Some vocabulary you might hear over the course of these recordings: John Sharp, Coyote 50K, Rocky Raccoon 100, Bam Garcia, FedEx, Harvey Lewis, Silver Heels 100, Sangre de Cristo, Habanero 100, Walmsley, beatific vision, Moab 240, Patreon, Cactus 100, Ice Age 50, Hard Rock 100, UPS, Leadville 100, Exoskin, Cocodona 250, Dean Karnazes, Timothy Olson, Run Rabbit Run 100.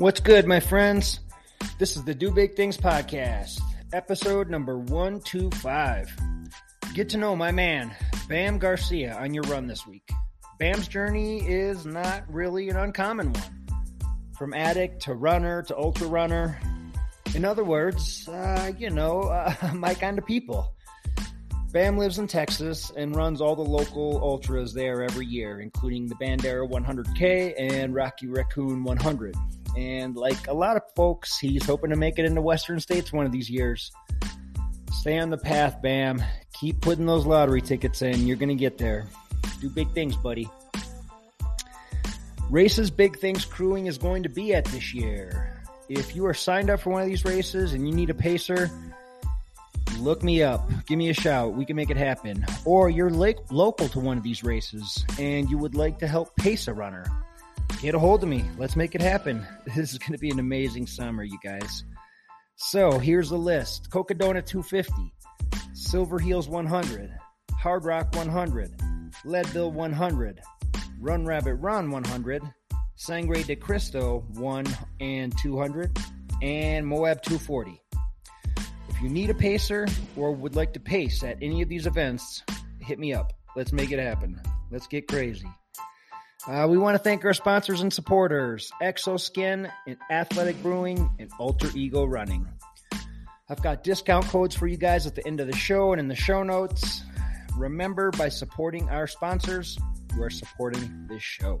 What's good, my friends? This is the Do Big Things podcast, episode number 125. Get to know my man, Bam Garcia, on your run this week. Bam's journey is not really an uncommon one. From addict to runner to ultra runner. In other words, my kind of people. Bam lives in Texas and runs all the local ultras there every year, including the Bandera 100K and Rocky Raccoon 100. And like a lot of folks, he's hoping to make it into Western States one of these years. Stay on the path, Bam. Keep putting those lottery tickets in. You're going to get there. Do big things, buddy. Races Big Things Crewing is going to be at this year. If you are signed up for one of these races and you need a pacer, look me up. Give me a shout. We can make it happen. Or you're local to one of these races and you would like to help pace a runner. Get a hold of me. Let's make it happen. This is going to be an amazing summer, you guys. So here's the list. Cocodona 250, Silver Heels 100, Hard Rock 100, Leadville 100, Run Rabbit Run 100, Sangre de Cristo 1 and 200, and Moab 240. If you need a pacer or would like to pace at any of these events, hit me up. Let's make it happen. Let's get crazy. We want to thank our sponsors and supporters, Exoskin, and Athletic Brewing, and Alter Ego Running. I've got discount codes for you guys at the end of the show and in the show notes. Remember, by supporting our sponsors, you are supporting this show.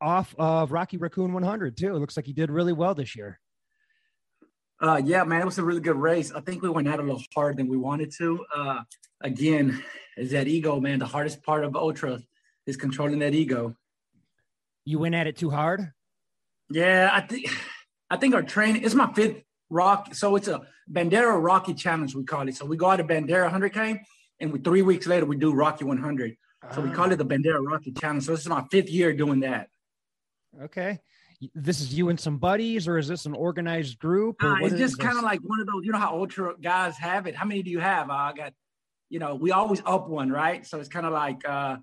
off of Rocky Raccoon 100 too. It looks like he did really well this year. Yeah, man, it was a really good race. I think we went out a little harder than we wanted to. Again, is that ego, man. The hardest part of ultra is controlling that ego. You went at it too hard? Yeah, I think our training, it's my fifth rock. So it's a Bandera Rocky Challenge, we call it. So we go out to Bandera 100K and 3 weeks later we do Rocky 100. So we call it the Bandera Rocky Challenge. So this is my fifth year doing that. Okay. This is you and some buddies, or is this an organized group? It's just kind of like one of those, you know how ultra guys have it. How many do you have? I got, we always up one, right? So it's kind of like, I've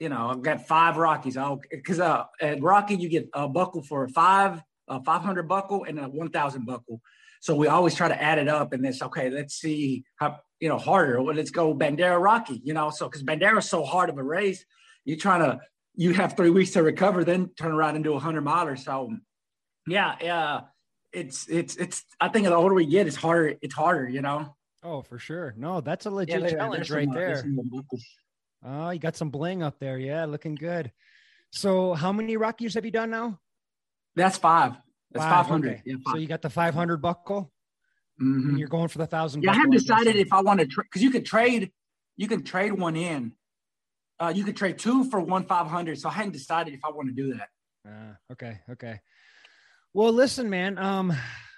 got 5 Rockies. Because at Rocky, you get a buckle for a 500 buckle and a 1,000 buckle. So we always try to add it up, and it's okay, let's see how, harder. Well, let's go Bandera Rocky, so because Bandera is so hard of a race, you're trying to, you have 3 weeks to recover, then turn around and do 100 miler. So it's I think the older we get, it's harder, Oh, for sure. No, that's a legit challenge right there. Oh, you got some bling up there. Yeah. Looking good. So how many Rockies have you done now? That's 5. That's 500. Okay. Yeah, 5. So you got the 500 buckle. Mm-hmm. And you're going for the 1,000. Yeah. I have decided if I want to, cause you can trade one in. You could trade 2 for 1,500. So I hadn't decided if I want to do that. Okay. Well, listen, man,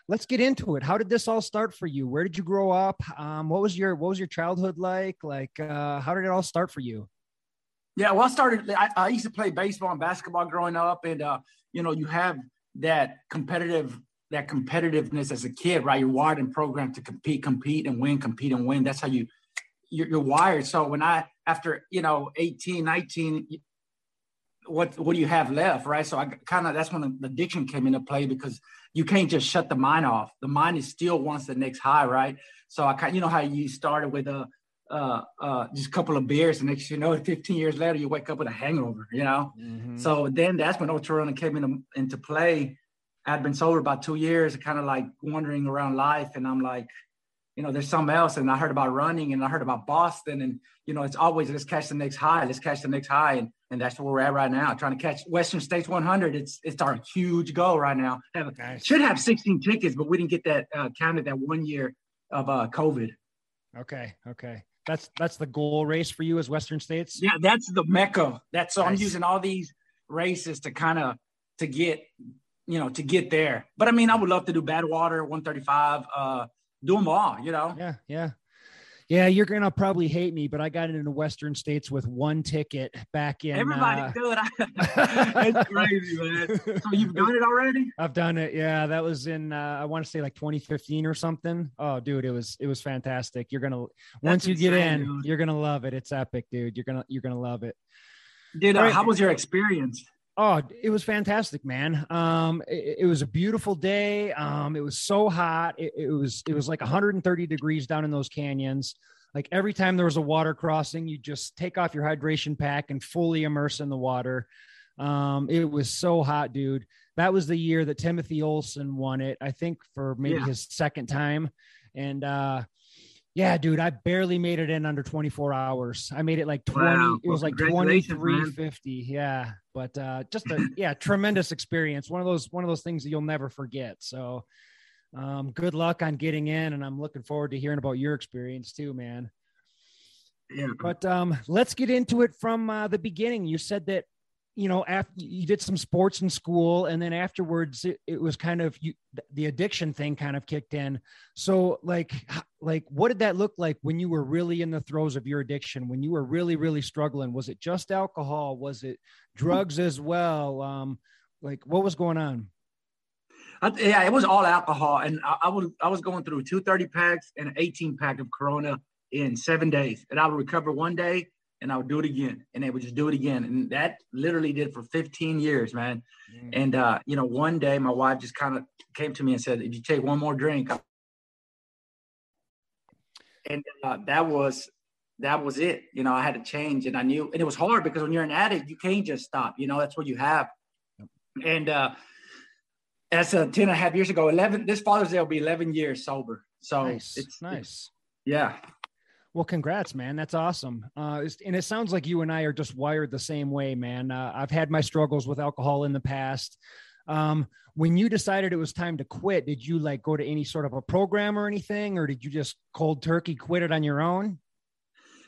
let's get into it. How did this all start for you? Where did you grow up? What was your childhood like? How did it all start for you? Yeah, well, I used to play baseball and basketball growing up. And, you have that competitiveness as a kid, right? You're wired and programmed to compete and win. That's how you're wired. So when I, after 18, 19, what do you have left, right? So I kind of, that's when addiction came into play, because you can't just shut the mind off. The mind is still wants the next high, right? So I kind, you know how you started with just a couple of beers, and next you know, 15 years later, you wake up with a hangover, you know? Mm-hmm. So then that's when ultra running came into play. I'd been sober about 2 years, kind of like wandering around life, and I'm like, you know, there's something else. And I heard about running, and I heard about Boston, and, you know, it's always, let's catch the next high, let's catch the next high. And that's where we're at right now, trying to catch Western States 100. It's our huge goal right now. Nice. Should have 16 tickets, but we didn't get that counted that 1 year of COVID. Okay. Okay. That's the goal race for you as Western States? Yeah, that's the Mecca. That's, so nice. I'm using all these races to kind of, to get, you know, to get there. But I mean, I would love to do Badwater 135, do them all, you know? Yeah. Yeah. Yeah. You're going to probably hate me, but I got into Western States with one ticket back in. Everybody do it. It's crazy, man. So you've done it already? I've done it. Yeah. That was in, I want to say like 2015 or something. Oh dude, it was fantastic. You're going to, once you get in, dude, you're going to love it. It's epic, dude. You're going to love it. Dude, right. How was your experience? Oh, it was fantastic, man. It was a beautiful day. It was so hot. It was like 130 degrees down in those canyons. Like every time there was a water crossing, you just take off your hydration pack and fully immerse in the water. It was so hot, dude. That was the year that Timothy Olson won it, I think, for maybe his second time. And, yeah, dude, I barely made it in under 24 hours. I made it like 20. Wow. It was like 2350. Yeah. But, just a, tremendous experience. One of those things that you'll never forget. So, good luck on getting in, and I'm looking forward to hearing about your experience too, man. Yeah. But, let's get into it from the beginning. You said that, you know, after you did some sports in school, and then afterwards it was kind of the addiction thing kind of kicked in. So like, what did that look like when you were really in the throes of your addiction, when you were really, really struggling? Was it just alcohol? Was it drugs as well? Like what was going on? Yeah, it was all alcohol. And I was going through 230 packs and an 18 pack of Corona in 7 days, and I would recover one day, and I would do it again, and they would just do it again. And that literally did for 15 years, man. Mm. And, you know, one day my wife just kind of came to me and said, if you take one more drink. And that was it. You know, I had to change, and I knew, and it was hard because when you're an addict, you can't just stop, you know, that's what you have. Yep. And that's 10 and a half years ago, 11, this Father's Day will be 11 years sober. So nice. It's nice. Yeah. Well, congrats, man. That's awesome. And it sounds like you and I are just wired the same way, man. I've had my struggles with alcohol in the past. When you decided it was time to quit, did you like go to any sort of a program or anything, or did you just cold turkey quit it on your own?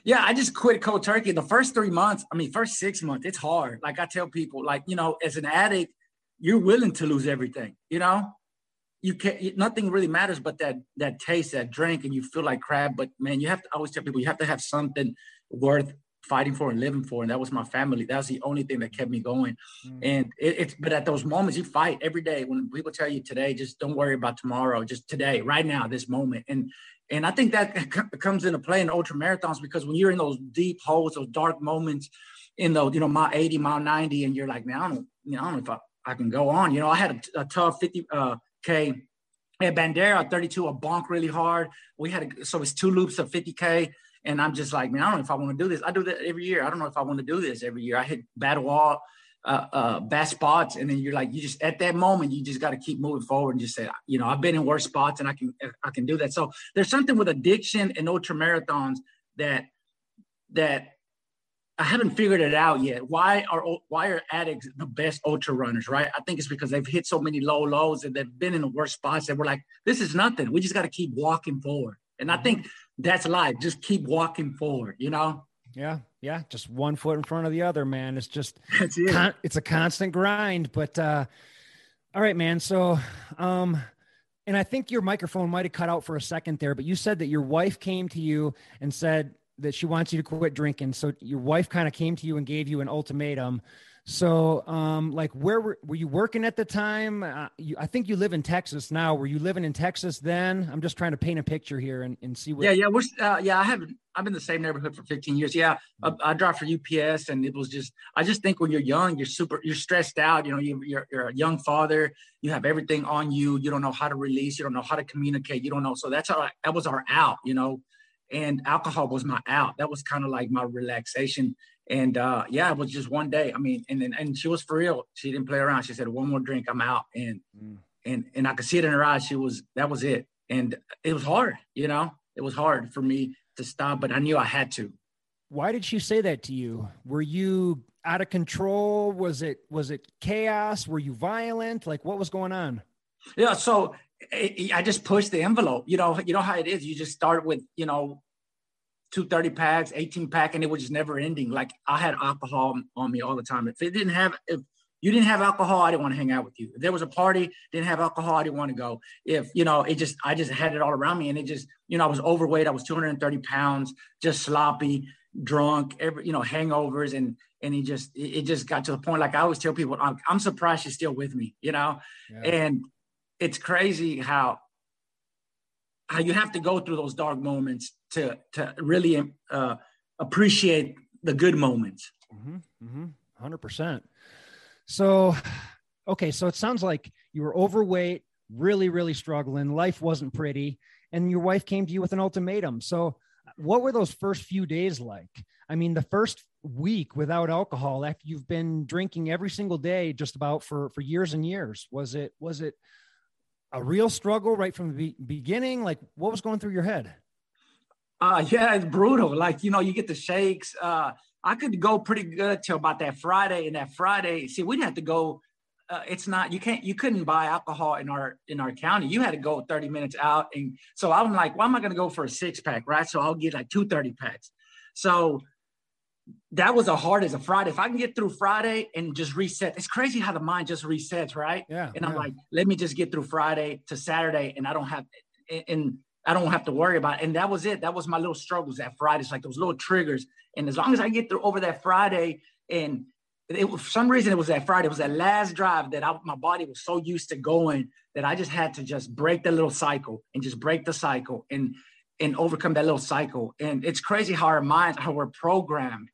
Yeah, I just quit cold turkey. The first 6 months, it's hard. Like I tell people, like, you know, as an addict, you're willing to lose everything, you know? You can't, nothing really matters but that taste, that drink, and you feel like crap. But man, you have to, I always tell people, you have to have something worth fighting for and living for. And that was my family. That was the only thing that kept me going. Mm. And but at those moments you fight every day. When people tell you today, just don't worry about tomorrow, just today, right now, this moment. And I think that comes into play in ultra marathons, because when you're in those deep holes, those dark moments in those, you know, mile 80, mile 90, and you're like, man, I don't know if I can go on. You know, I had a tough 50, K at Bandera 32, a bonk really hard. So it's two loops of 50K. And I'm just like, man, I don't know if I want to do this. I do that every year. I don't know if I want to do this every year. I hit bad wall, bad spots. And then you're like, you just, at that moment, you just got to keep moving forward and just say, you know, I've been in worse spots and I can do that. So there's something with addiction and ultra marathons that I haven't figured it out yet. Why are addicts the best ultra runners, right? I think it's because they've hit so many lows and they've been in the worst spots that we're like, this is nothing. We just got to keep walking forward. And I think that's life. Just keep walking forward, you know? Yeah. Yeah. Just one foot in front of the other, man. It's just, it's a constant grind, but, all right, man. So, and I think your might've cut out for a second there, but you said that your wife came to you and said, that she wants you to quit drinking. So your wife kind of came to you and gave you an ultimatum. So, like, where were you working at the time? I think you live in Texas now. Were you living in Texas then? I'm just trying to paint a picture here and see what. Yeah. Yeah. I've been in the same neighborhood for 15 years. Yeah. I dropped for UPS, and it was just, I just think when you're young, you're stressed out. You know, you're a young father. You have everything on you. You don't know how to release. You don't know how to communicate. You don't know. So that's how that was our out, you know, and alcohol was my out. That was kind of like my relaxation. And, yeah, it was just one day. I mean, and she was for real. She didn't play around. She said, one more drink, I'm out. And I could see it in her eyes. That was it. And it was hard, you know, it was hard for me to stop, but I knew I had to. Why did she say that to you? Were you out of control? Was it chaos? Were you violent? Like, what was going on? Yeah. So I just pushed the envelope, you know how it is. You just start with, 230 packs, 18 pack, and it was just never ending. Like, I had alcohol on me all the time. If you didn't have alcohol, I didn't want to hang out with you. If there was a party, didn't have alcohol, I didn't want to go. If, I just had it all around me, and it just, I was overweight. I was 230 pounds, just sloppy, drunk, hangovers. And it just got to the point. Like, I always tell people, I'm surprised she's still with me, Yeah. And it's crazy how you have to go through those dark moments to really appreciate the good moments. 100%. So, okay. So it sounds like you were overweight, really, really struggling. Life wasn't pretty. And your wife came to you with an ultimatum. So what were those first few days like? I mean, the first week without alcohol, after you've been drinking every single day, just about for years and years, was it a real struggle right from the beginning? Like, what was going through your head? Yeah, it's brutal. Like, you get the shakes. I could go pretty good till about that Friday. And that Friday, see, we'd have to go. It's not, you couldn't buy alcohol in our county. You had to go 30 minutes out. And so I'm like, why am I going to go for a 6-pack? Right. So I'll get like 230 packs. So that was the hardest of Friday. If I can get through Friday and just reset, it's crazy how the mind just resets. Right. Yeah. And I'm like, let me just get through Friday to Saturday. And I don't have to worry about it. And that was it. That was my little struggles that Friday. It's like those little triggers. And as long as I get through over that Friday, and it was, for some reason it was that Friday, it was that last drive that my body was so used to going that I just had to just break that little cycle and just break the cycle and overcome that little cycle. And it's crazy how our minds, how we're programmed.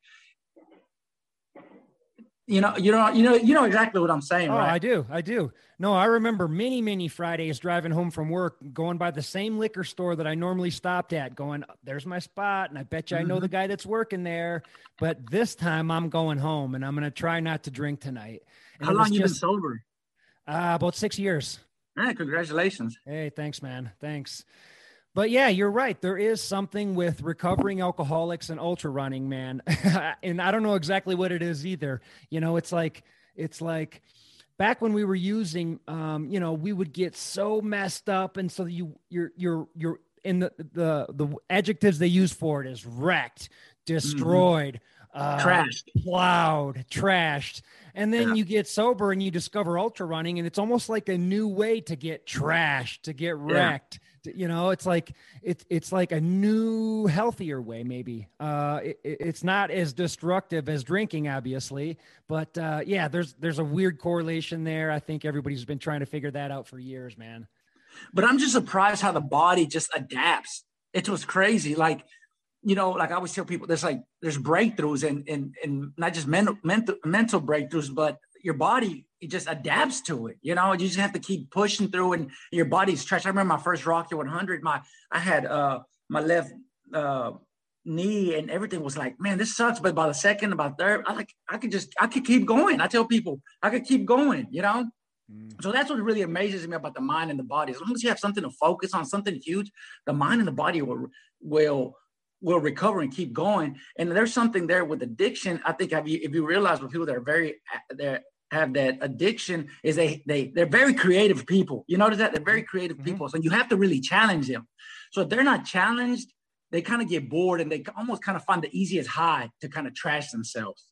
You know exactly what I'm saying, right? I do. No, I remember many Fridays driving home from work, going by the same liquor store that I normally stopped at, going, there's my spot. And I bet you I know the guy that's working there, but this time I'm going home and I'm going to try not to drink tonight. And how long you been sober? About 6 years. Yeah, congratulations. Hey, thanks, man. Thanks. But yeah, you're right. There is something with recovering alcoholics and ultra running, man. And I don't know exactly what it is either. It's like back when we were using, we would get so messed up. And so you're in the adjectives they use for it is wrecked, destroyed, trashed, plowed, trashed. And then you get sober and you discover ultra running, and it's almost like a new way to get trashed, to get wrecked. It's like a new, healthier way. Maybe it's not as destructive as drinking, obviously, but there's a weird correlation there. I think everybody's been trying to figure that out for years, man. But I'm just surprised how the body just adapts. It was crazy. Like, like I always tell people, there's breakthroughs and not just mental breakthroughs, but your body, it just adapts to it. You just have to keep pushing through, and your body's trash. I remember my first Rocky 100, I had my left knee, and everything was like, man, this sucks. But by the second, about third, I could keep going. I tell people I could keep going, So that's what really amazes me about the mind and the body. As long as you have something to focus on, something huge, the mind and the body will recover and keep going. And there's something there with addiction. I think if you realize with people that are have that addiction, is they're very creative people. You notice that? They're very creative people. So you have to really challenge them. So if they're not challenged, they kind of get bored, and they almost kind of find the easiest high to kind of trash themselves.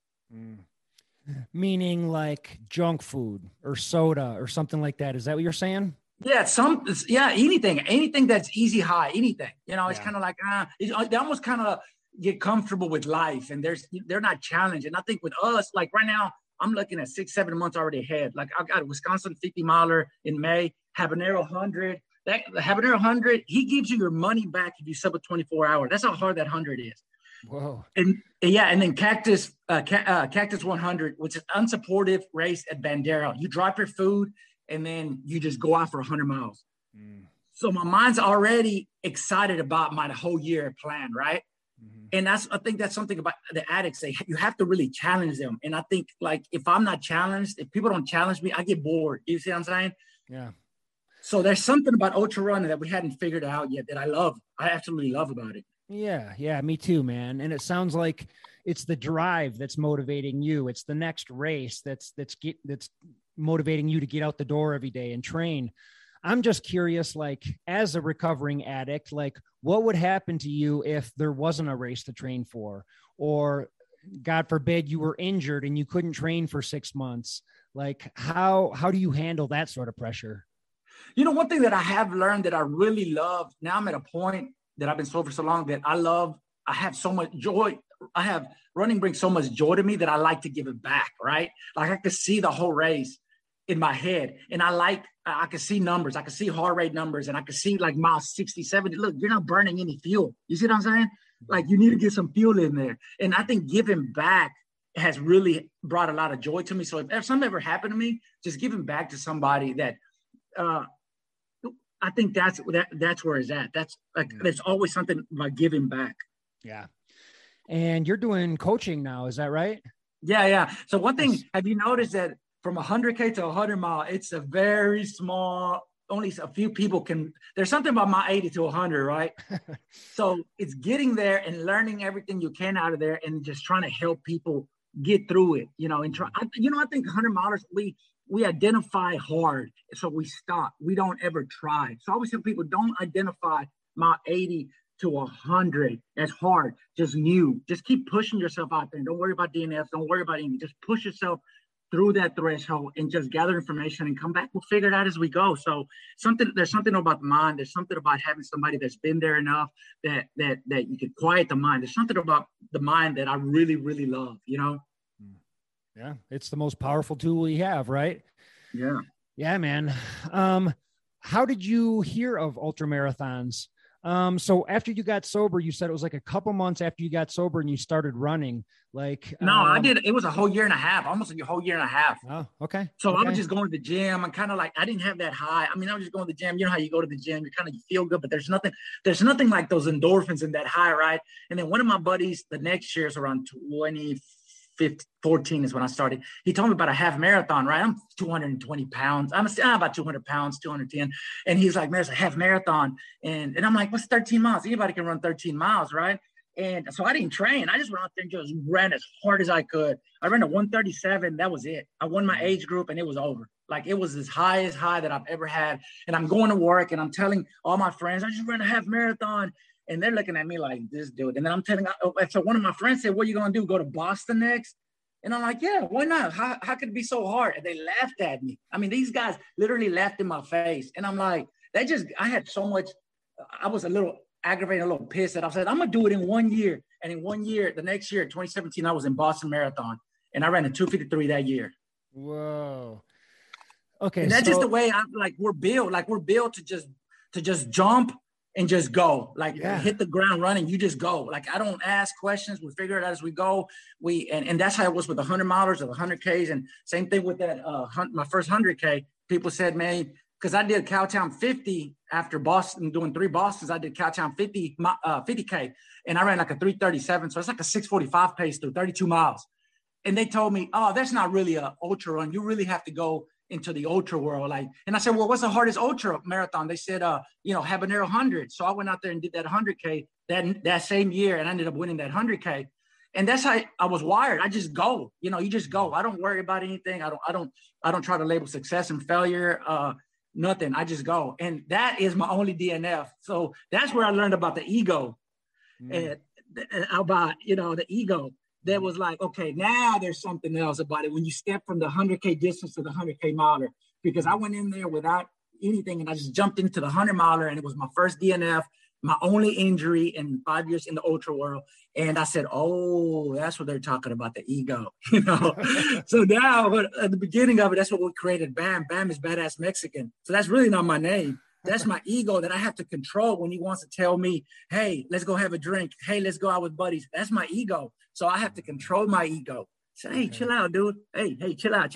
Meaning like junk food or soda or something like that. Is that what you're saying? Yeah, anything that's easy high, anything, it's kind of like, they almost kind of get comfortable with life, and they're not challenged. And I think with us, like right now, I'm looking at 6-7 months already ahead. Like I've got a Wisconsin 50 miler in May, Habanero 100. The Habanero 100, he gives you your money back if you sub a 24 hour. That's how hard that 100 is. Whoa. And yeah, and then Cactus 100, which is an unsupportive race at Bandera. You drop your food and then you just go out for 100 miles. Mm. So my mind's already excited about my whole year plan, right? Mm-hmm. And I think that's something about the addicts. You have to really challenge them. And I think, like, if I'm not challenged, if people don't challenge me, I get bored. You see what I'm saying? Yeah. So there's something about ultra running that we hadn't figured out yet that I love. I absolutely love about it. Yeah. Yeah. Me too, man. And it sounds like it's the drive that's motivating you. It's the next race that's motivating you to get out the door every day and train. I'm just curious, like, as a recovering addict, like, what would happen to you if there wasn't a race to train for, or God forbid you were injured and you couldn't train for 6 months? Like, how do you handle that sort of pressure? You know, one thing that I have learned that I really love, now I'm at a point that I've been slow for so long that I have so much joy. Running brings so much joy to me that I like to give it back, right? Like, I could see the whole race in my head, and I could see numbers. I could see heart rate numbers, and I could see, like, mile 60, 70. Look, you're not burning any fuel. You see what I'm saying? Like, you need to get some fuel in there. And I think giving back has really brought a lot of joy to me. So if something ever happened to me, just giving back to somebody, that, I think that's where it's at. That's like, there's always something about giving back. Yeah. And you're doing coaching now, is that right? Yeah. Yeah. So one thing, have you noticed that from 100K to 100 mile, it's a very small, only a few people can, there's something about my 80 to 100, right? So it's getting there and learning everything you can out of there and just trying to help people get through it, you know, and try, you know, I think 100 milers, we identify hard. So we stop, we don't ever try. So I always tell people, don't identify my 80 to 100 as hard, just new, just keep pushing yourself out there. Don't worry about DNS. Don't worry about anything. Just push yourself through that threshold and just gather information and come back. We'll figure it out as we go. So there's something about the mind. There's something about having somebody that's been there enough that you can quiet the mind. There's something about the mind that I really, really love, you know? Yeah. It's the most powerful tool we have, right? Yeah. Yeah, man. How did you hear of ultramarathons? So after you got sober, you said it was like a couple months after you got sober and you started running, like, no, I did. It was a whole year and a half, almost like a whole year and a half. Oh, okay. So I was just going to the gym. I'm kind of like, I didn't have that high. I mean, I was just going to the gym. You know how you go to the gym, you feel good, but there's nothing like those endorphins and that high, right? And then one of my buddies, the next year is around 2014 is when I started. He told me about a half marathon, right? I'm 220 pounds. I'm about 200 pounds, 210. And he's like, man, it's a half marathon. And I'm like, what's 13 miles? Anybody can run 13 miles, right? And so I didn't train. I just went out there and just ran as hard as I could. I ran a 137. That was it. I won my age group and it was over. Like, it was as high that I've ever had. And I'm going to work and I'm telling all my friends, I just ran a half marathon. And they're looking at me like, this dude. And then I'm telling, so one of my friends said, what are you going to do? Go to Boston next? And I'm like, yeah, why not? How could it be so hard? And they laughed at me. I mean, these guys literally laughed in my face. And I'm like, I had so much, I was a little aggravated, a little pissed that I said, I'm going to do it in 1 year. And in 1 year, the next year, 2017, I was in Boston Marathon. And I ran a 2:53 that year. Whoa. Okay. And that's just the way we're built. Like, we're built to just jump and just go, like, hit the ground running. You just go. Like, I don't ask questions. We figure it out as we go. And that's how it was with the 100 milers or the 100Ks. And same thing with that, my first 100K. People said, man, because I did Cowtown 50 after Boston, doing 3 Bostons. I did Cowtown 50K, and I ran like a 3:37. So it's like a 6:45 pace through 32 miles. And they told me, oh, that's not really an ultra run. You really have to go into the ultra world. Like, and I said, well, what's the hardest ultra marathon? They said, Habanero 100. So I went out there and did that 100K that same year. And I ended up winning that 100K. And that's how I was wired. I just go, you just go. I don't worry about anything. I don't try to label success and failure, nothing. I just go. And that is my only DNF. So that's where I learned about the ego and about, the ego. That was like, okay, now there's something else about it when you step from the 100K distance to the 100K miler, because I went in there without anything and I just jumped into the 100 miler, and it was my first DNF. my only injury in 5 years in the ultra world. And I said, oh, that's what they're talking about, the ego, you know? So now at the beginning of it, that's what we created. Bam. Bam is Badass Mexican. So that's really not my name. That's my ego that I have to control when he wants to tell me, hey, let's go have a drink. Hey, let's go out with buddies. That's my ego. So I have to control my ego. Say, hey, chill out, dude. Hey, chill out.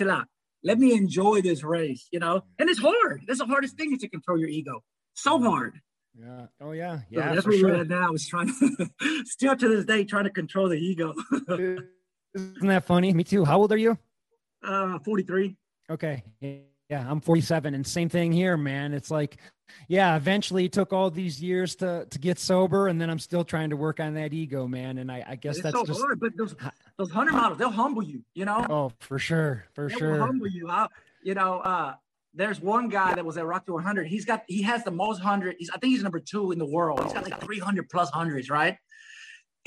Let me enjoy this race, you know? And it's hard. That's the hardest thing is to control your ego. So hard. Yeah. Oh, yeah. Yeah. So that's what we're at now is trying to, still to this day, trying to control the ego. Isn't that funny? Me too. How old are you? 43. Okay. Yeah. I'm 47. And same thing here, man. It's like, yeah, eventually it took all these years to get sober. And then I'm still trying to work on that ego, man. And I guess it's that's so just hard, but those 100 models, they'll humble you, you know? Oh, for sure. They will humble you. There's one guy that was at Rocky 100. He has the most 100. I think he's number 2 in the world. He's got like 300 plus 100s, right?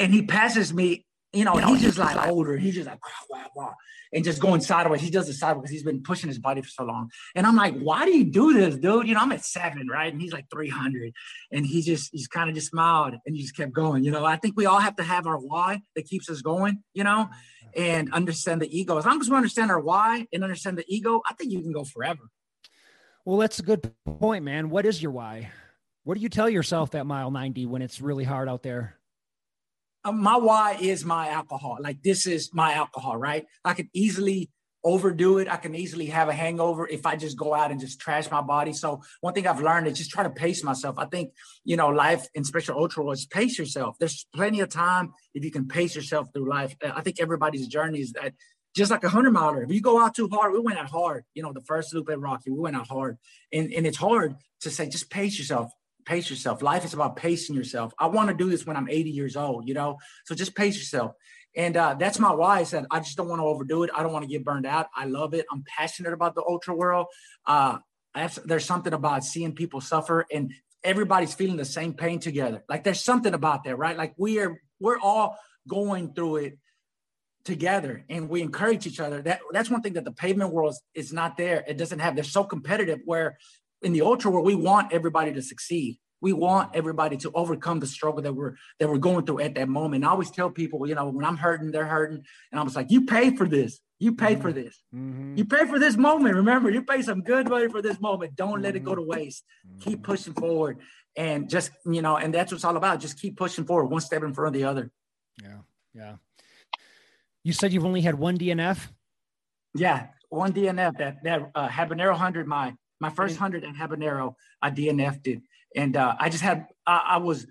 And he passes me, you know, and he's just like older. He's just like, wah, wah, wah, and just going sideways. He does the sideways because he's been pushing his body for so long. And I'm like, why do you do this, dude? You know, I'm at 7, right? And he's like 300. And he's kind of just smiled and he just kept going. You know, I think we all have to have our why that keeps us going, you know, and understand the ego. As long as we understand our why and understand the ego, I think you can go forever. Well, that's a good point, man. What is your why? What do you tell yourself at mile 90 when it's really hard out there? My why is my alcohol. Like, this is my alcohol, right? I could easily overdo it. I can easily have a hangover if I just go out and just trash my body. So one thing I've learned is just try to pace myself. I think, you know, life in special ultra is pace yourself. There's plenty of time if you can pace yourself through life. I think everybody's journey is that. Just like 100-miler, if you go out too hard, we went out hard. You know, the first loop at Rocky, we went out hard. And it's hard to say, just pace yourself. Life is about pacing yourself. I want to do this when I'm 80 years old, you know? So just pace yourself. And that's my why, is that I just don't want to overdo it. I don't want to get burned out. I love it. I'm passionate about the ultra world. There's something about seeing people suffer and everybody's feeling the same pain together. Like, there's something about that, right? Like, we're all going through it together, and we encourage each other. That's one thing that the pavement world is not there. It doesn't have. They're so competitive, where in the ultra world, we want everybody to succeed. We want everybody to overcome the struggle that we're going through at that moment. And I always tell people, you know, when I'm hurting, they're hurting. And I'm just like, you pay for this. You pay for this. Mm-hmm. You pay for this moment. Remember, you pay some good money for this moment. Don't let it go to waste. Keep pushing forward. And just, you know, and that's what it's all about. Just keep pushing forward, one step in front of the other. Yeah. Yeah. You said you've only had one DNF? Yeah, one DNF. That Habanero 100, my first 100 at Habanero, I DNF'd it. And I was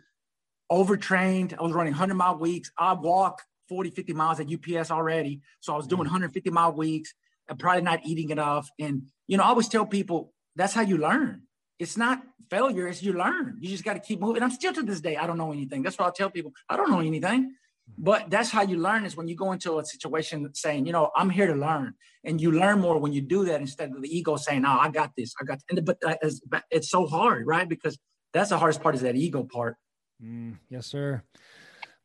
overtrained. I was running 100-mile weeks. I walked 40, 50 miles at UPS already. So I was doing 150-mile weeks and probably not eating enough. And, you know, I always tell people, that's how you learn. It's not failure. It's you learn. You just got to keep moving. And I'm still to this day, I don't know anything. That's what I tell people. I don't know anything. But that's how you learn, is when you go into a situation saying, you know, I'm here to learn. And you learn more when you do that, instead of the ego saying, oh, I got this. But it's so hard, right? Because that's the hardest part, is that ego part. Yes, sir.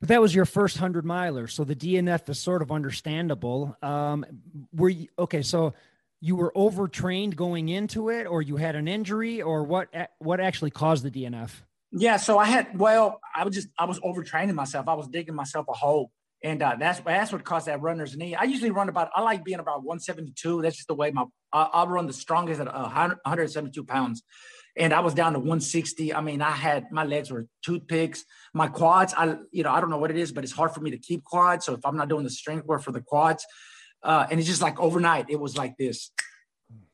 But that was your first 100-miler. So the DNF is sort of understandable. So you were overtrained going into it, or you had an injury, or what actually caused the DNF? Yeah, so I was overtraining myself. I was digging myself a hole, and that's what caused that runner's knee. I usually run about, I like being about 172. That's just the way I'll run the strongest at 172 pounds, and I was down to 160. I mean, I had, my legs were toothpicks. My quads, I don't know what it is, but it's hard for me to keep quads. So if I'm not doing the strength work for the quads, and it's just like overnight, it was like this.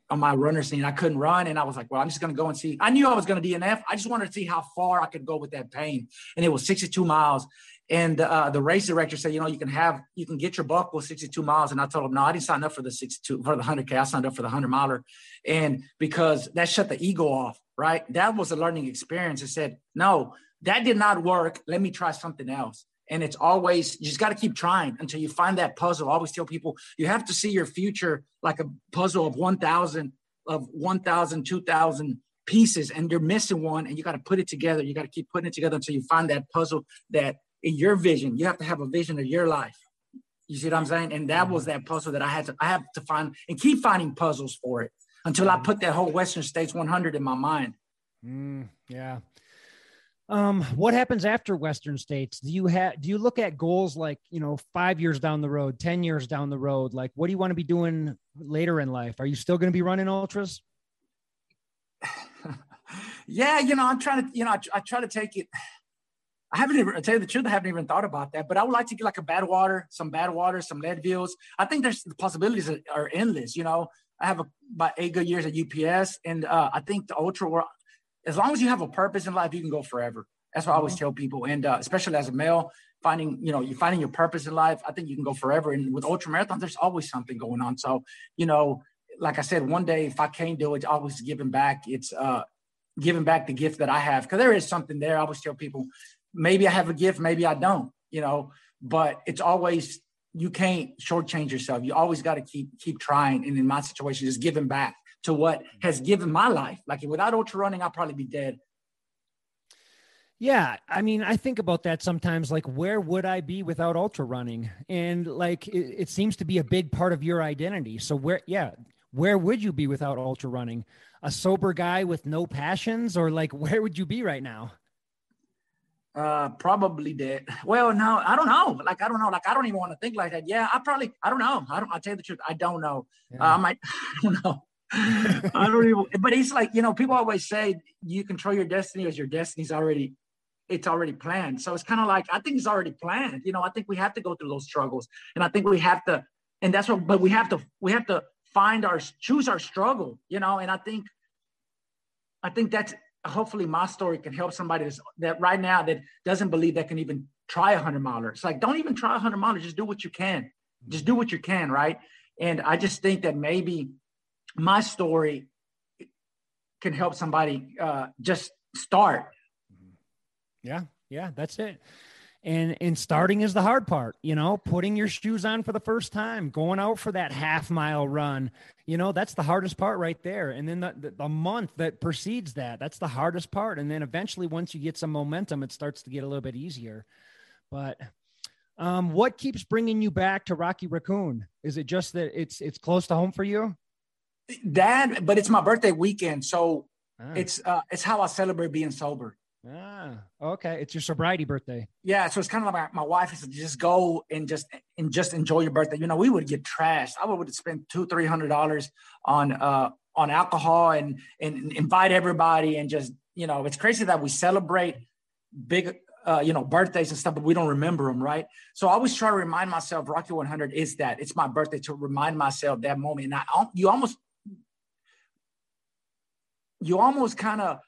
On my runner scene, I couldn't run. And I was like, well, I'm just going to go and see. I knew I was going to DNF. I just wanted to see how far I could go with that pain. And it was 62 miles. And the race director said, you know, you can get your buckle 62 miles. And I told him, no, I didn't sign up for the 62, for the 100K. I signed up for the 100-miler. And because that shut the ego off, right? That was a learning experience. It said, no, that did not work. Let me try something else. And it's always, you just got to keep trying until you find that puzzle. I always tell people, you have to see your future like a puzzle of 1,000, 2,000 pieces, and you're missing one, and you got to put it together. You got to keep putting it together until you find that puzzle that in your vision. You have to have a vision of your life. You see what I'm saying? And that was that puzzle that I have to find, and keep finding puzzles for it until I put that whole Western States 100 in my mind. Yeah. What happens after Western States? Do you look at goals like, 5 years down the road, 10 years down the road? Like, what do you want to be doing later in life? Are you still going to be running ultras? Yeah. I'm trying to, I try to take it. I tell you the truth, I haven't even thought about that, but I would like to get like a Badwater, some Leadvilles. I think there's the possibilities are endless. I have about 8 good years at UPS, and I think the ultra world, as long as you have a purpose in life, you can go forever. That's what I always tell people. And especially as a male, finding your purpose in life, I think you can go forever. And with ultra marathons, there's always something going on. So, like I said, one day, if I can't do it, always giving back. It's giving back the gift that I have. 'Cause there is something there. I always tell people, maybe I have a gift, maybe I don't, but it's always, you can't shortchange yourself. You always got to keep trying. And in my situation, just giving back to what has given my life. Like, without ultra running, I'll probably be dead. Yeah. I mean, I think about that sometimes, like, where would I be without ultra running? And like, it seems to be a big part of your identity. So where would you be without ultra running? A sober guy with no passions, or like, where would you be right now? Probably dead. Well, no, I don't know. Like, I don't know. Like, I don't even want to think like that. Yeah. I don't know. I'll tell you the truth. I don't know. Yeah. I don't know. I don't even, but it's like, people always say you control your destiny, as your destiny's already, it's already planned. So it's kind of like, I think it's already planned. I think we have to go through those struggles, and I think we have to, and that's what, but we have to choose our struggle, and I think that's, hopefully my story can help somebody that right now that doesn't believe that can even try 100-miler. It's like, don't even try 100-miler. Just do what you can. Just do what you can. Right. And I just think that maybe my story can help somebody just start. Yeah. Yeah. That's it. And starting is the hard part, putting your shoes on for the first time, going out for that half-mile run, that's the hardest part right there. And then the month that precedes that's the hardest part. And then eventually, once you get some momentum, it starts to get a little bit easier. But what keeps bringing you back to Rocky Raccoon? Is it just that it's close to home for you? That, but it's my birthday weekend. So it's how I celebrate being sober. Ah, okay. It's your sobriety birthday. Yeah. So it's kind of like my wife is just go and just enjoy your birthday. We would get trashed. I would spend $200-$300 on alcohol and invite everybody. And just, it's crazy that we celebrate big, birthdays and stuff, but we don't remember them. Right. So I always try to remind myself, Rocky 100 is that it's my birthday, to remind myself that moment. And you almost kind of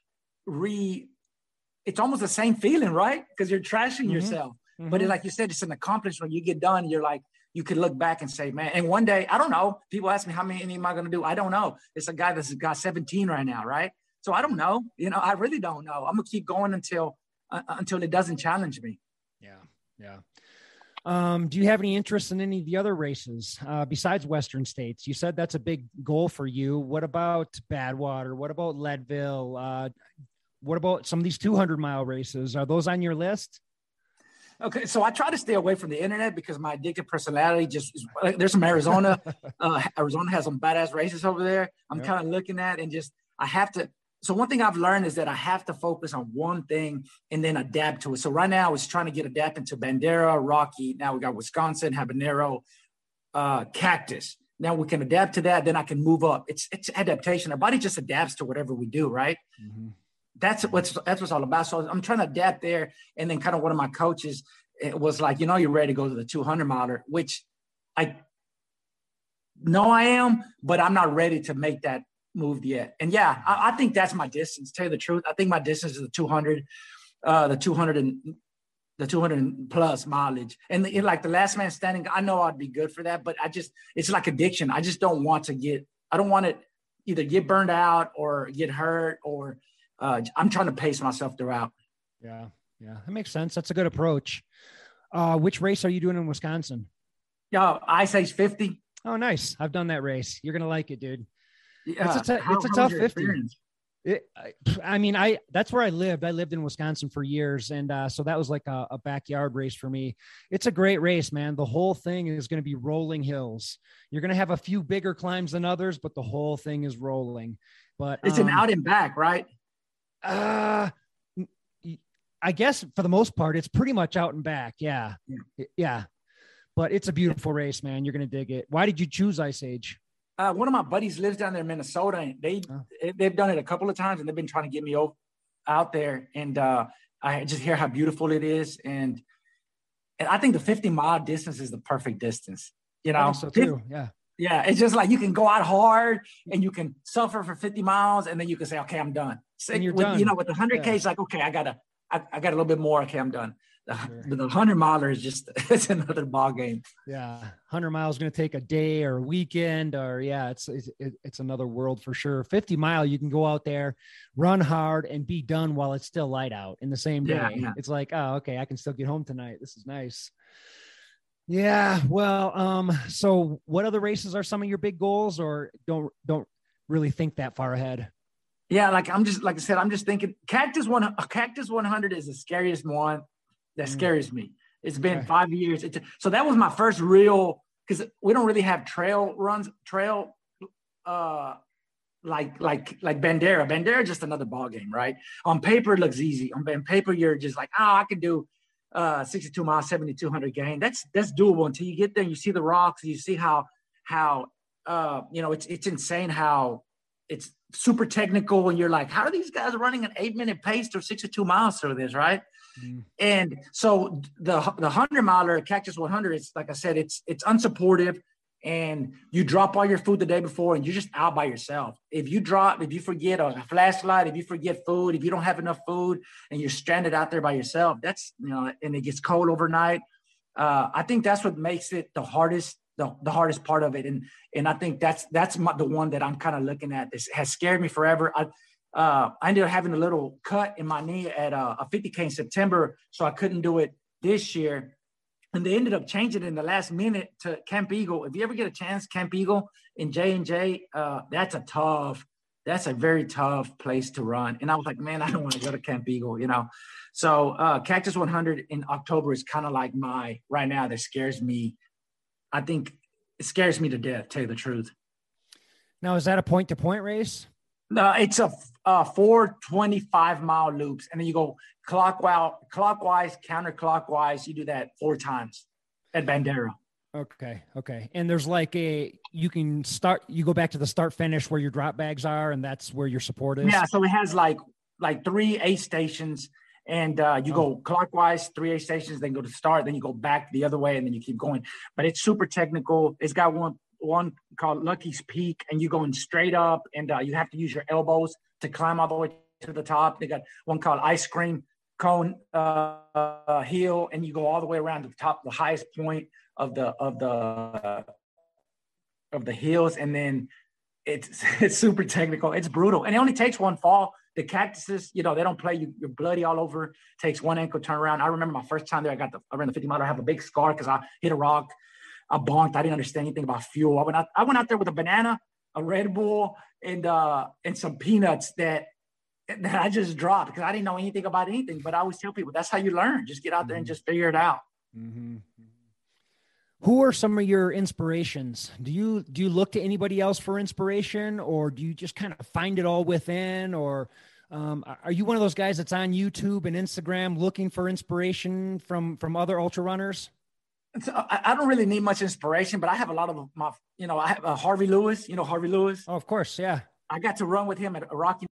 it's almost the same feeling, right? Because you're trashing yourself. Mm-hmm. But like you said, it's an accomplishment. You get done, you're like, you can look back and say, man, and one day, I don't know. People ask me, how many am I going to do? I don't know. It's a guy that's got 17 right now, right? So I don't know. I really don't know. I'm going to keep going until it doesn't challenge me. Yeah. Yeah. Do you have any interest in any of the other races besides Western States? You said that's a big goal for you. What about Badwater? What about Leadville? What about some of these 200-mile races? Are those on your list? Okay, so I try to stay away from the internet because my addictive personality there's some Arizona. Arizona has some badass races over there. I'm kind of looking at and just I have to. So one thing I've learned is that I have to focus on one thing and then adapt to it. So right now it's trying to get adapted to Bandera, Rocky. Now we got Wisconsin, Habanero, Cactus. Now we can adapt to that. Then I can move up. It's adaptation. Our body just adapts to whatever we do, right? Mm-hmm. That's what's all about. So I'm trying to adapt there. And then kind of one of my coaches was like, you're ready to go to the 200-miler, which I know I am, but I'm not ready to make that move yet. And yeah, I think that's my distance. Tell you the truth. I think my distance is the 200, the 200 plus mileage. And like the last man standing, I know I'd be good for that, but it's like addiction. I just don't want to I don't want to either get burned out or get hurt or, I'm trying to pace myself throughout. Yeah. Yeah. That makes sense. That's a good approach. Which race are you doing in Wisconsin? Yeah. Ice Age 50. Oh, nice. I've done that race. You're going to like it, dude. Yeah. It's a tough 50. That's where I lived. I lived in Wisconsin for years. And so that was like a backyard race for me. It's a great race, man. The whole thing is going to be rolling hills. You're going to have a few bigger climbs than others, but the whole thing is rolling. But it's an out and back, right? I guess for the most part, it's pretty much out and back. Yeah. Yeah. But it's a beautiful race, man. You're going to dig it. Why did you choose Ice Age? One of my buddies lives down there in Minnesota, and they've done it a couple of times, and they've been trying to get me out there. And I just hear how beautiful it is. And I think the 50-mile distance is the perfect distance, you know? So too. Yeah. Yeah. It's just like, you can go out hard and you can suffer for 50 miles. And then you can say, okay, I'm done. So and you're done. You know, with the 100K, it's like, okay, I got a little bit more. Okay, I'm done. The 100-miler is just, it's another ball game. Yeah. 100 miles is going to take a day or a weekend, or yeah, it's another world for sure. 50-mile, you can go out there, run hard, and be done while it's still light out in the same day. Yeah, yeah. It's like, oh, okay, I can still get home tonight. This is nice. Yeah. Well, so what other races are some of your big goals, or don't really think that far ahead? Yeah, I'm just thinking Cactus 100 is the scariest one that scares me. It's been 5 years. So that was my first real, because we don't really have trail runs like Bandera. Bandera just another ball game, right? On paper it looks easy. On paper you're just like, oh, I can do 62 miles, 7,200 gain. That's doable until you get there and you see the rocks. You see how you know, it's insane how it's super technical, and you're like, how are these guys running an 8-minute pace through 62 miles through this, right? Mm. And so the 100-miler, Cactus 100, it's like I said, it's unsupportive, and you drop all your food the day before, and you're just out by yourself. If you forget a flashlight, if you forget food, if you don't have enough food, and you're stranded out there by yourself, that's, you know, and it gets cold overnight. I think that's what makes it the hardest part of it. And I think that's the one that I'm kind of looking at. This has scared me forever. I ended up having a little cut in my knee at a 50K in September, so I couldn't do it this year. And they ended up changing it in the last minute to Camp Eagle. If you ever get a chance, Camp Eagle in J&J, that's a very tough place to run. And I was like, man, I don't want to go to Camp Eagle, you know? So Cactus 100 in October is kind of like right now that scares me. I think it scares me to death, tell you the truth. Now, is that a point-to-point race? No, it's a 4 25-mile loops, and then you go clockwise, counterclockwise. You do that 4 times at Bandera. Okay. And there's like you go back to the start-finish where your drop bags are, and that's where your support is? Yeah, so it has like 3 aid stations, and you go clockwise, 3 aid stations, then go to start, then you go back the other way, and then you keep going. But it's super technical. It's got one called Lucky's Peak, and you're going straight up, and you have to use your elbows to climb all the way to the top. They got one called Ice Cream Cone Hill, and you go all the way around to the top, the highest point of the hills, and then it's super technical. It's brutal, and it only takes one fall. The cactuses, you know, they don't play. You're bloody all over. It takes one ankle turn around. I remember my first time there, I ran the 50-miler. I have a big scar because I hit a rock. I bonked. I didn't understand anything about fuel. I went out there with a banana, a Red Bull, and some peanuts that I just dropped because I didn't know anything about anything. But I always tell people that's how you learn. Just get out there and just figure it out. Mm-hmm. Who are some of your inspirations? Do you look to anybody else for inspiration, or do you just kind of find it all within, or are you one of those guys that's on YouTube and Instagram looking for inspiration from other ultra runners? So I don't really need much inspiration, but I have a lot of my, you know, I have Harvey Lewis, you know, Harvey Lewis. Oh, of course. Yeah. I got to run with him at Rocky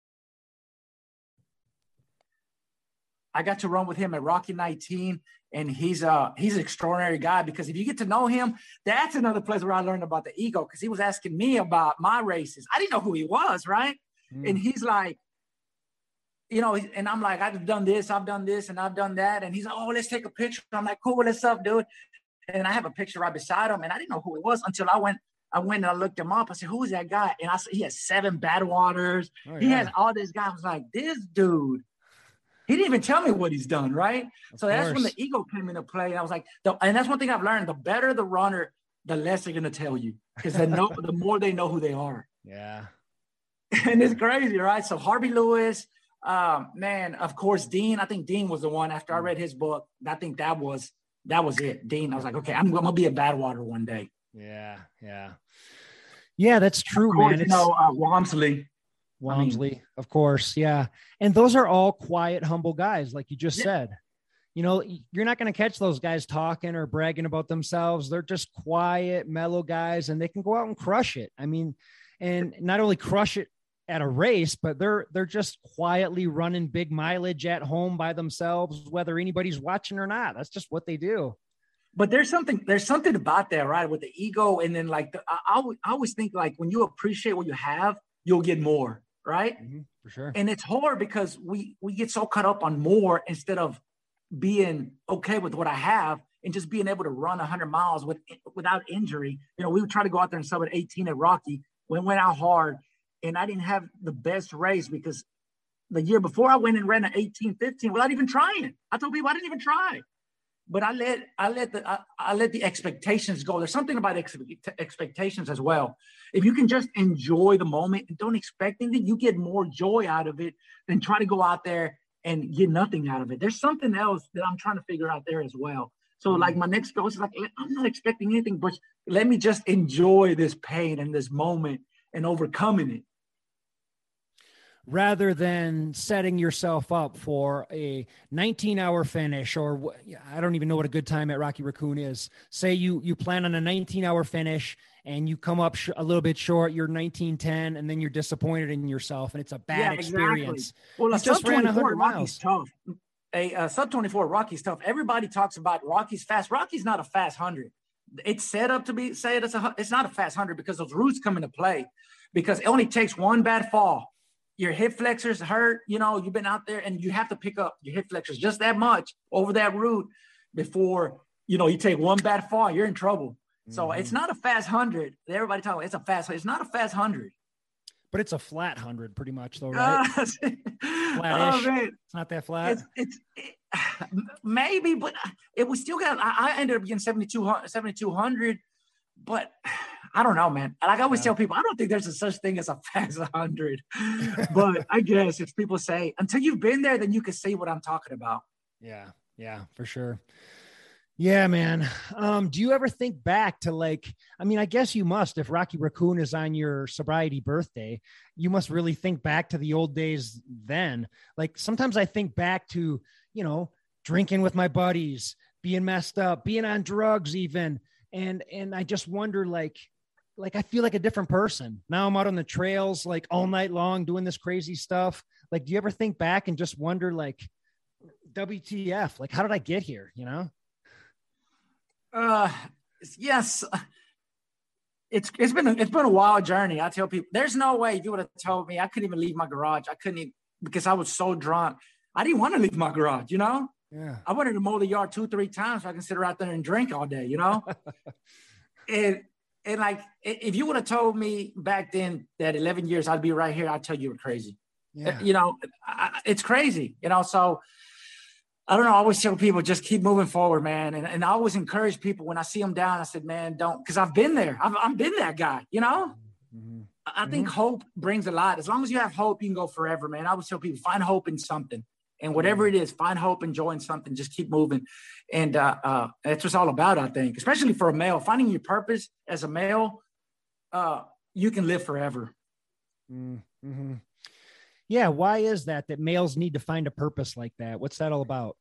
19, and he's an extraordinary guy, because if you get to know him, that's another place where I learned about the ego, because he was asking me about my races. I didn't know who he was, right? Mm. And he's like, you know, and I'm like, I've done this, and I've done that. And he's like, oh, let's take a picture. I'm like, cool, what's up, dude? And I have a picture right beside him, and I didn't know who it was until I went and I looked him up. I said, who is that guy? And I said, he has 7 Badwaters. Oh, yeah. He has all this guy. I was like, this dude, he didn't even tell me what he's done, right? That's when the ego came into play. And I was like, and that's one thing I've learned, the better the runner, the less they're going to tell you, because they know, the more they know who they are. Yeah. And it's crazy, right? So Harvey Lewis, man, of course, Dean. I think Dean was the one, after I read his book, I think that was it. Dean, I was like, okay, I'm going to be a Badwater one day. Yeah. That's true, of course, man. It's, you know, Walmsley. Walmsley, of course. Yeah. And those are all quiet, humble guys. Like you just said, you know, you're not going to catch those guys talking or bragging about themselves. They're just quiet, mellow guys, and they can go out and crush it. I mean, and not only crush it at a race, but they're just quietly running big mileage at home by themselves, whether anybody's watching or not. That's just what they do. But there's something about that, right? With the ego. And then like, I always think like when you appreciate what you have, you'll get more, right? Mm-hmm, for sure. And it's hard because we get so caught up on more instead of being okay with what I have and just being able to run 100 miles without injury. You know, we would try to go out there and sub at 18 at Rocky. We went out hard and I didn't have the best race because the year before I went and ran an 18:15 without even trying. I told people I didn't even try. But I let the expectations go. There's something about expectations as well. If you can just enjoy the moment and don't expect anything, you get more joy out of it than try to go out there and get nothing out of it. There's something else that I'm trying to figure out there as well. So like my next goal is like, I'm not expecting anything, but let me just enjoy this pain and this moment and overcoming it. Rather than setting yourself up for a 19-hour finish, or I don't even know what a good time at Rocky Raccoon is. Say you plan on a 19-hour finish and you come up a little bit short, you're 19:10, and then you're disappointed in yourself, and it's a bad experience. Exactly. Well, just ran 100 miles. Tough. A sub 24 Rocky's tough. Everybody talks about Rocky's fast. Rocky's not a fast 100. It's set up to be said it's not a fast 100 because those roots come into play, because it only takes one bad fall. Your hip flexors hurt, you know, you've been out there and you have to pick up your hip flexors just that much over that route before, you know, you take one bad fall, you're in trouble. Mm-hmm. So it's not a fast 100. Everybody talking about it's not a fast 100. But it's a flat 100 pretty much though, right? Flat-ish. Oh, it's not that flat. Maybe, but it was still got, I ended up getting 7,200, but I don't know, man. Like I always tell people, I don't think there's a such thing as a fast 100, but I guess if people say, until you've been there, then you can see what I'm talking about. Yeah. Yeah, for sure. Yeah, man. Do you ever think back to like, I mean, I guess you must, if Rocky Raccoon is on your sobriety birthday, you must really think back to the old days then. Like sometimes I think back to, you know, drinking with my buddies, being messed up, being on drugs even. And I just wonder like I feel like a different person now. I'm out on the trails like all night long doing this crazy stuff. Like, do you ever think back and just wonder like WTF, like how did I get here? You know? Yes, it's been a wild journey. I tell people there's no way if you would have told me I couldn't even leave my garage. I couldn't even, because I was so drunk. I didn't want to leave my garage, you know? Yeah. I wanted to mow the yard 2-3 times so I can sit out there and drink all day, you know? And like, if you would have told me back then that 11 years I'd be right here, I'd tell you were crazy. Yeah. You know, it's crazy, you know? So I don't know. I always tell people just keep moving forward, man. And I always encourage people when I see them down, I said, man, don't, cause I've been there. I've been that guy, you know? Mm-hmm. I think hope brings a lot. As long as you have hope, you can go forever, man. I always tell people find hope in something. And whatever it is, find hope, enjoy in something, just keep moving. And that's what it's all about, I think, especially for a male. Finding your purpose as a male, you can live forever. Mm-hmm. Yeah, why is that males need to find a purpose like that? What's that all about?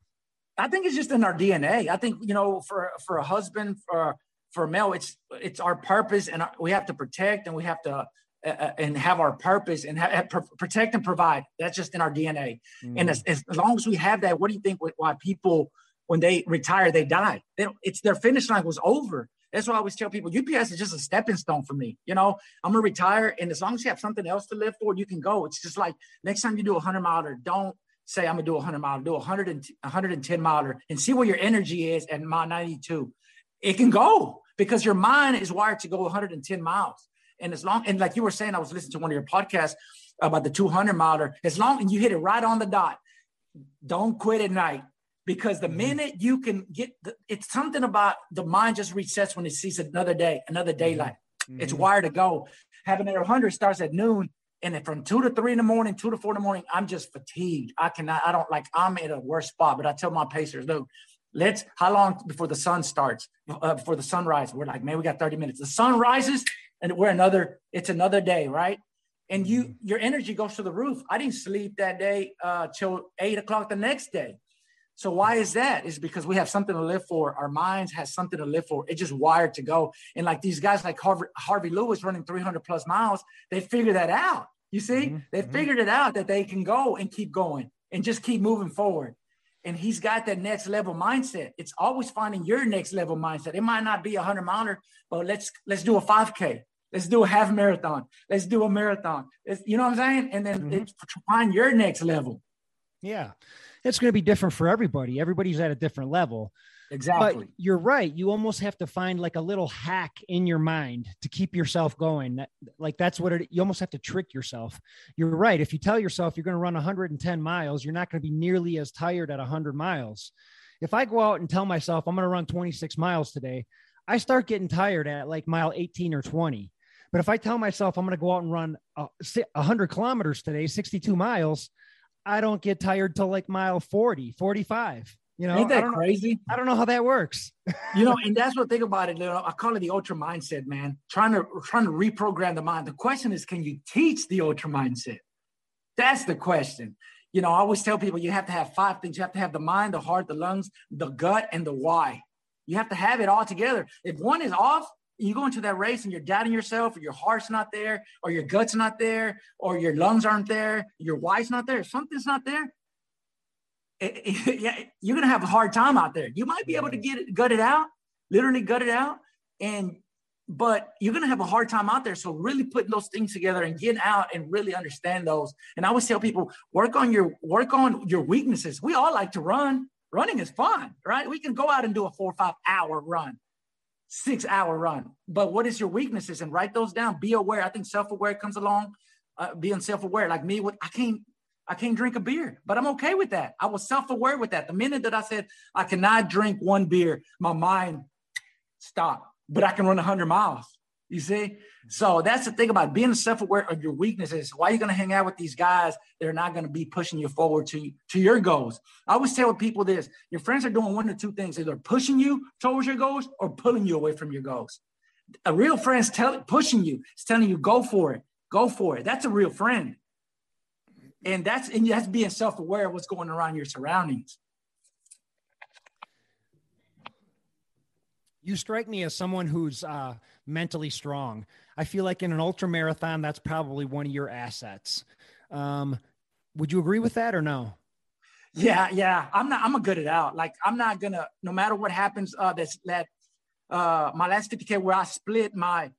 I think it's just in our DNA. I think, you know, for a husband, for a male, it's our purpose, and we have to protect, and we have to and have our purpose and protect and provide. That's just in our DNA. Mm-hmm. And as long as we have that, what do you think why people, when they retire, they die? It's their finish line was over. That's why I always tell people UPS is just a stepping stone for me. You know, I'm going to retire. And as long as you have something else to live for, you can go. It's just like next time you do 100-miler, don't say I'm going to do 100-miler, do 110-miler and see where your energy is at mile 92. It can go because your mind is wired to go 110 miles. And as long, and like you were saying, I was listening to one of your podcasts about the 200-miler, as long as you hit it right on the dot, don't quit at night, because the minute you can get, it's something about the mind just resets when it sees another day, another daylight. Mm-hmm. It's wired to go. Habanero 100 starts at noon. And then from 2 to 3 in the morning, 2 to 4 in the morning, I'm just fatigued. I'm in a worse spot, but I tell my pacers, look, how long before the sun starts, before the sunrise? We're like, man, we got 30 minutes. The sun rises. And it's another day, right? and your energy goes to the roof. I didn't sleep that day till 8 o'clock the next day. So why is that? It's because we have something to live for. Our minds has something to live for. It's just wired to go. And like these guys like Harvey Lewis running 300 plus miles, they figure that out. You see, they figured it out that they can go and keep going and just keep moving forward. And he's got that next level mindset. It's always finding your next level mindset. It might not be 100-miler, but let's do a 5K. Let's do a half marathon. Let's do a marathon. You know what I'm saying? And then it's to find your next level. Yeah. It's going to be different for everybody. Everybody's at a different level. Exactly. But you're right. You almost have to find like a little hack in your mind to keep yourself going. That's what you almost have to trick yourself. You're right. If you tell yourself you're going to run 110 miles, you're not going to be nearly as tired at 100 miles. If I go out and tell myself I'm going to run 26 miles today, I start getting tired at like mile 18 or 20. But if I tell myself I'm going to go out and run 100 kilometers today, 62 miles, I don't get tired till like mile 40, 45, you know. Ain't that crazy? I don't know how that works. You know, and that's what think about it. You know, I call it the ultra mindset, man, trying to reprogram the mind. The question is, can you teach the ultra mindset? That's the question. You know, I always tell people you have to have five things. You have to have the mind, the heart, the lungs, the gut, and the why. You have to have it all together. If one is off, you go into that race and you're doubting yourself, or your heart's not there, or your gut's not there, or your lungs aren't there, your why's not there, something's not there. You're going to have a hard time out there. You might be able to gut it out. But you're going to have a hard time out there. So really putting those things together and getting out and really understand those. And I always tell people, work on your weaknesses. We all like to run. Running is fun, right? We can go out and do a 4 or 5 hour run. 6 hour run, but what is your weaknesses and write those down. Be aware. I think self-aware comes along, being self-aware. Like me, I can't drink a beer, but I'm okay with that. I was self-aware with that. The minute that I said, I cannot drink one beer, my mind stopped, but I can run 100 miles. You see? So that's the thing about being self-aware of your weaknesses. Why are you going to hang out with these guys that are not going to be pushing you forward to your goals? I always tell people this. Your friends are doing one of two things. Either pushing you towards your goals or pulling you away from your goals. A real friend's pushing you. It's telling you, go for it. Go for it. That's a real friend. And that's being self-aware of what's going around your surroundings. You strike me as someone who's mentally strong. I feel like in an ultra marathon, that's probably one of your assets. Would you agree with that or no? Yeah. I'm gonna gut it out. Like I'm not gonna, no matter what happens. My last 50K where I split my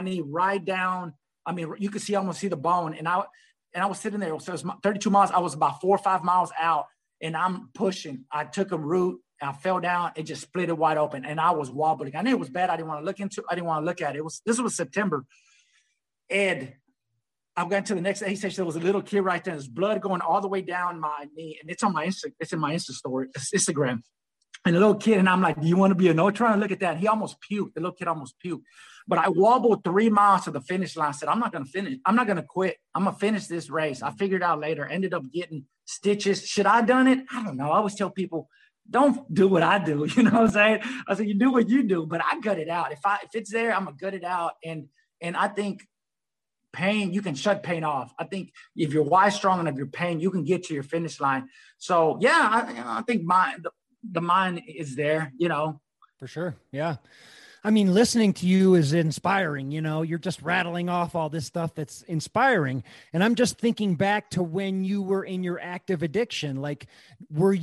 knee right down. I mean, you could see, I almost see the bone, and I was sitting there. So it was 32 miles. I was about 4 or 5 miles out, and I'm pushing. I took a route. I fell down. It just split it wide open, and I was wobbling. I knew it was bad. I didn't want to look at it. This was September, and I got to the next aid station. There was a little kid right there. There's blood going all the way down my knee, and it's on my Insta. It's in my Insta story, Instagram. And the little kid, and I'm like, "Do you want to be an ultra?" And look at that. He almost puked. The little kid almost puked. But I wobbled 3 miles to the finish line. I said, "I'm not going to finish. I'm not going to quit. I'm going to finish this race." I figured out later. Ended up getting stitches. Should I done it? I don't know. I always tell people, don't do what I do. You know what I'm saying? I said, you do what you do, but I gut it out. If it's there, I'm going to gut it out. And I think pain, you can shut pain off. I think if your why is strong enough, your pain, you can get to your finish line. So yeah, I think the mind is there, you know, for sure. Yeah. I mean, listening to you is inspiring. You know, you're just rattling off all this stuff that's inspiring. And I'm just thinking back to when you were in your active addiction. Like, did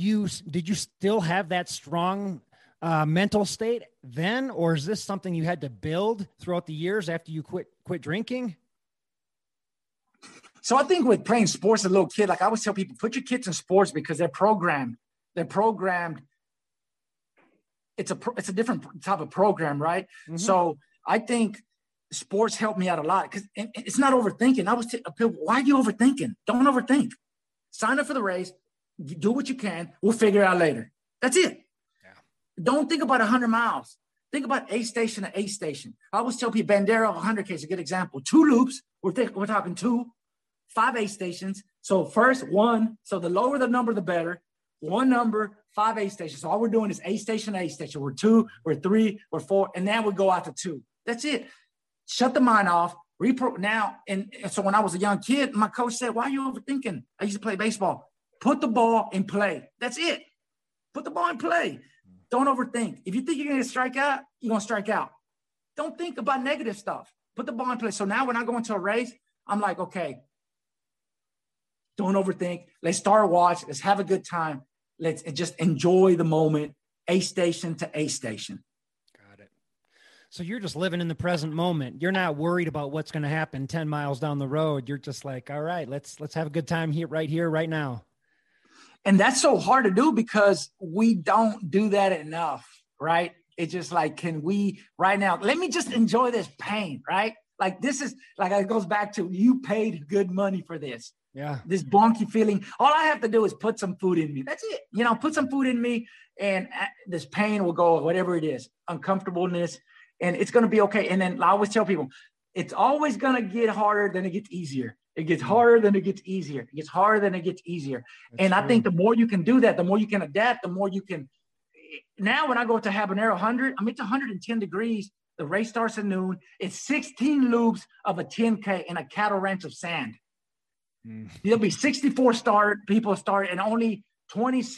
you still have that strong mental state then? Or is this something you had to build throughout the years after you quit drinking? So I think with playing sports as a little kid, like I always tell people, put your kids in sports because they're programmed. It's a different type of program, right? Mm-hmm. So I think sports helped me out a lot because it's not overthinking. I was people, why are you overthinking? Don't overthink. Sign up for the race. Do what you can. We'll figure it out later. That's it. Yeah. Don't think about 100 miles. Think about aid station to aid station. I always tell people Bandera 100K is a good example. 2 loops. We're talking 2, 5 aid stations. So first one. So the lower the number, the better. 1 number, 5 aid stations. So all we're doing is aid station, aid station. We're 2, we're 3, we're 4, and then we go out to 2. That's it. Shut the mind off. repro now. And so when I was a young kid, my coach said, why are you overthinking? I used to play baseball. Put the ball and play. That's it. Put the ball and play. Don't overthink. If you think you're going to strike out, you're going to strike out. Don't think about negative stuff. Put the ball in play. So now when I go into a race, I'm like, okay, don't overthink. Let's start a watch. Let's have a good time. Let's just enjoy the moment, A station to A station. Got it. So you're just living in the present moment. You're not worried about what's going to happen 10 miles down the road. You're just like, all right, let's have a good time here, right now. And that's so hard to do because we don't do that enough, right? It's just like, can we right now, let me just enjoy this pain, right? Like this is like, it goes back to you paid good money for this. Yeah. This bonky feeling. All I have to do is put some food in me. That's it. You know, put some food in me and this pain will go, whatever it is, uncomfortableness, and it's going to be okay. And then I always tell people, it's always going to get harder than it gets easier. It gets harder than it gets easier. It gets harder than it gets easier. That's and true. I think the more you can do that, the more you can adapt, the more you can. Now, when I go to Habanero 100, I mean, it's 110 degrees. The race starts at noon. It's 16 loops of a 10K in a cattle ranch of sand. There'll be 64 people start and only 26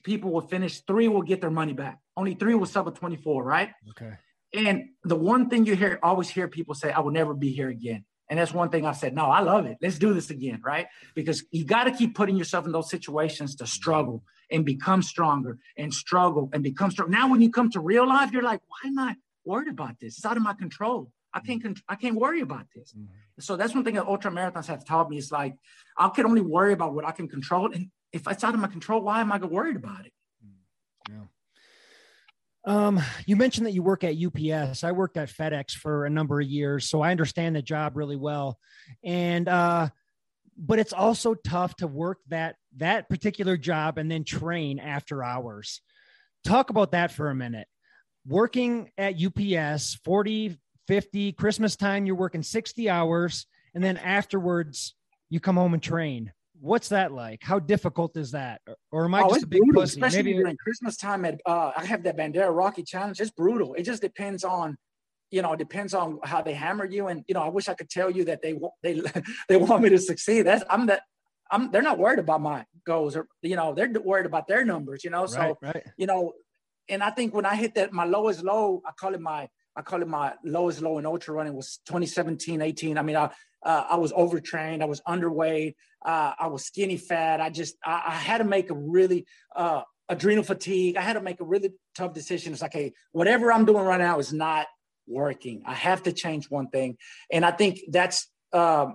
people will finish. 3 will get their money back. Only 3 will sub a 24, right? Okay. And the one thing you always hear people say, I will never be here again. And that's one thing I've said, no, I love it. Let's do this again, right? Because you got to keep putting yourself in those situations to struggle and become stronger and struggle and become strong. Now, when you come to real life, you're like, why am I worried about this? It's out of my control. I can't worry about this. Mm-hmm. So that's one thing that ultra marathons have taught me. It's like, I can only worry about what I can control. And if it's out of my control, why am I worried about it? Yeah. You mentioned that you work at UPS. I worked at FedEx for a number of years, so I understand the job really well. And, but it's also tough to work that particular job and then train after hours. Talk about that for a minute. Working at UPS 40, 50, Christmas time, you're working 60 hours. And then afterwards you come home and train. What's that like? How difficult is that? Or am I just a big brutal, pussy? Especially maybe during Christmas time, I have that Bandera Rocky challenge. It's brutal. It just depends on, you know, it depends on how they hammer you. And you know, I wish I could tell you that they want me to succeed. They're not worried about my goals, or you know, they're worried about their numbers. You know, so right. You know, and I think when I hit that my lowest low, I call it my lowest low in ultra running was 2017, 18. I mean, I was overtrained. I was underweight. I was skinny fat. I had to make a really adrenal fatigue. I had to make a really tough decision. It's like, hey, whatever I'm doing right now is not working. I have to change one thing. And I think that's, I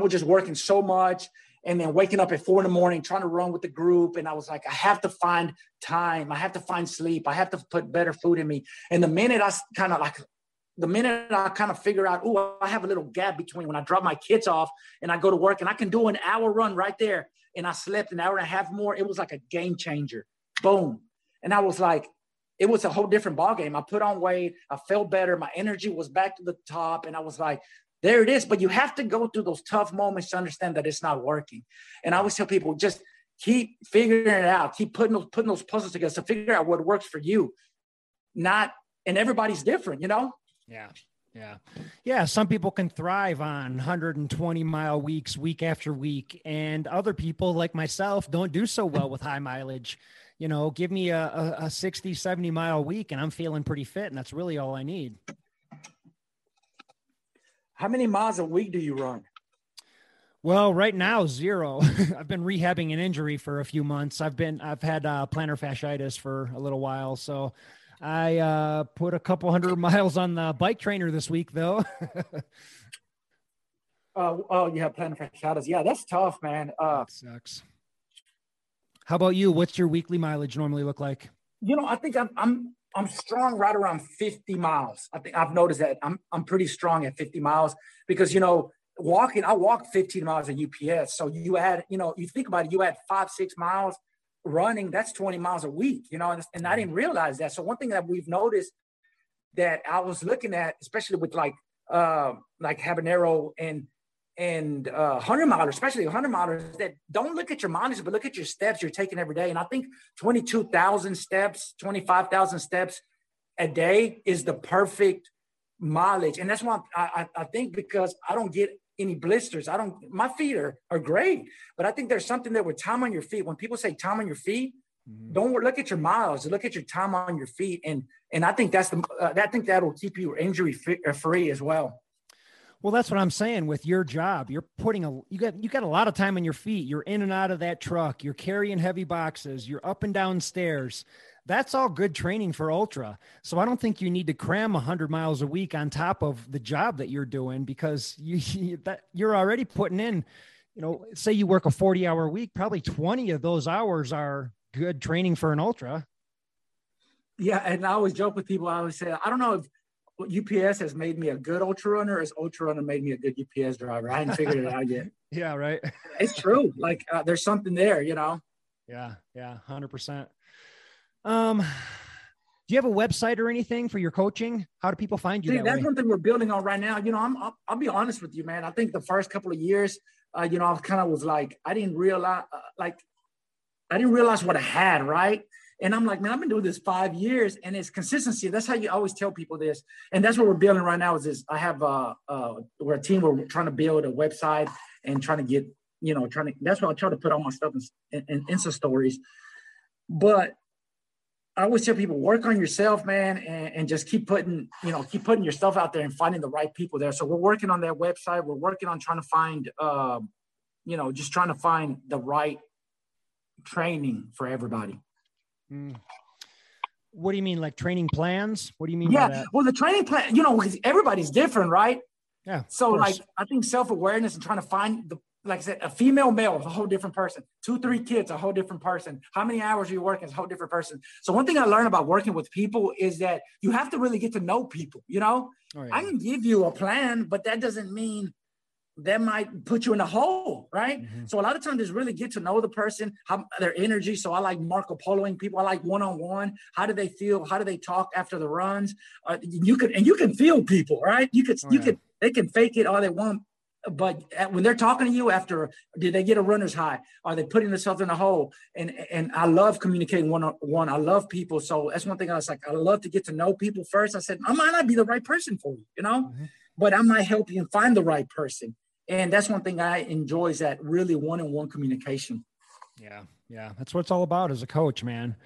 was just working so much and then waking up at 4 a.m, trying to run with the group. And I was like, I have to find time. I have to find sleep. I have to put better food in me. And the minute I kind of figure out, oh, I have a little gap between when I drop my kids off and I go to work and I can do an hour run right there. And I slept an hour and a half more. It was like a game changer. Boom. And I was like, it was a whole different ballgame. I put on weight. I felt better. My energy was back to the top. And I was like, there it is. But you have to go through those tough moments to understand that it's not working. And I always tell people, just keep figuring it out. Keep putting those puzzles together to figure out what works for you. And everybody's different, you know? Yeah. Some people can thrive on 120-mile weeks, week after week. And other people like myself don't do so well with high mileage. You know, give me a 60, 70-mile week and I'm feeling pretty fit. And that's really all I need. How many miles a week do you run? Well, right now, 0. I've been rehabbing an injury for a few months. I've had plantar fasciitis for a little while. So I put a couple hundred miles on the bike trainer this week, though. Oh, yeah, plantar fasciitis. Yeah, that's tough, man. That sucks. How about you? What's your weekly mileage normally look like? You know, I think I'm strong right around 50 miles. I think I've noticed that I'm pretty strong at 50 miles because, you know, walking, I walk 15 miles at UPS. So you add, you know, you think about it, you add 5-6 miles. Running, that's 20 miles a week, you know, and I didn't realize that. So one thing that we've noticed that I was looking at, especially with like Habanero and 100 milers, especially 100 milers, that don't look at your mileage, but look at your steps you're taking every day. And I think 22,000 steps, 25,000 steps a day is the perfect mileage. And that's why I think, because I don't get any blisters. I don't, my feet are great, but I think there's something that with time on your feet, when people say time on your feet, don't look at your miles, look at your time on your feet. And I think that's the, I think that will keep you injury free as well. Well, that's what I'm saying with your job. You're putting you got a lot of time on your feet. You're in and out of that truck. You're carrying heavy boxes. You're up and down stairs. That's all good training for ultra. So I don't think you need to cram 100 miles a week on top of the job that you're doing, because you're already putting in, you know, say you work a 40-hour week, probably 20 of those hours are good training for an ultra. Yeah. And I always joke with people. I always say, I don't know if UPS has made me a good ultra runner, as ultra runner made me a good UPS driver. I hadn't figured it out yet. Yeah. Right. It's true. Like there's something there, you know? Yeah. Yeah. 100%. Do you have a website or anything for your coaching? How do people find you? That's something we're building on right now. You know, I'll be honest with you, man. I think the first couple of years, you know, I kind of was like, I didn't realize what I had. Right. And I'm like, man, I've been doing this 5 years, and it's consistency. That's how you always tell people this. And that's what we're building right now is this. I have we're a team. We're trying to build a website and trying to get, you know, that's why I try to put all my stuff in Insta stories. But I always tell people, work on yourself, man, and just keep putting your stuff out there and finding the right people there. So we're working on that website. We're working on trying to find, just trying to find the right training for everybody. Mm. What do you mean? Like training plans? What do you mean by that? Well, the training plan, you know, everybody's different, right? Yeah. So like, I think self-awareness and trying to find the, like I said, a female male is a whole different person. 2, 3 kids, a whole different person. How many hours are you working is a whole different person. So one thing I learned about working with people is that you have to really get to know people, you know? Oh, yeah. I can give you a plan, but that doesn't mean that might put you in a hole, right? Mm-hmm. So a lot of times it's really get to know the person, how their energy. So I like Marco Poloing people. I like one-on-one. How do they feel? How do they talk after the runs? You can feel people, right? They can fake it all they want. But when they're talking to you after, did they get a runner's high? Are they putting themselves in a hole? And I love communicating one-on-one. I love people. So that's one thing I was like, I love to get to know people first. I said, I might not be the right person for you, you know, but I might help you and find the right person. And that's one thing I enjoy is that really one-on-one communication. Yeah. Yeah. That's what it's all about as a coach, man.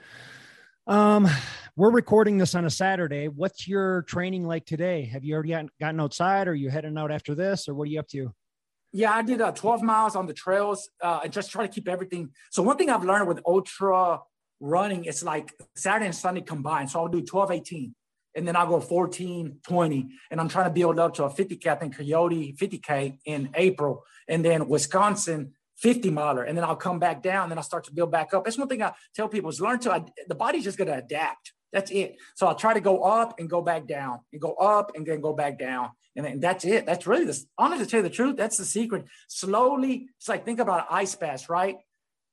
We're recording this on a Saturday. What's your training like today? Have you already gotten outside, or are you heading out after this, or what are you up to? Yeah, I did 12 miles on the trails. I just try to keep everything. So one thing I've learned with ultra running, it's like Saturday and Sunday combined. So I'll do 12, 18, and then I'll go 14, 20. And I'm trying to build up to a 50K, I think Coyote 50K in April. And then Wisconsin 50 miler. And then I'll come back down. Then I'll start to build back up. That's one thing I tell people is the body's just going to adapt. That's it. So I'll try to go up and go back down and go up and then go back down. And then that's it. That's really honestly, to tell you the truth, that's the secret. Slowly. It's like, think about ice baths, right?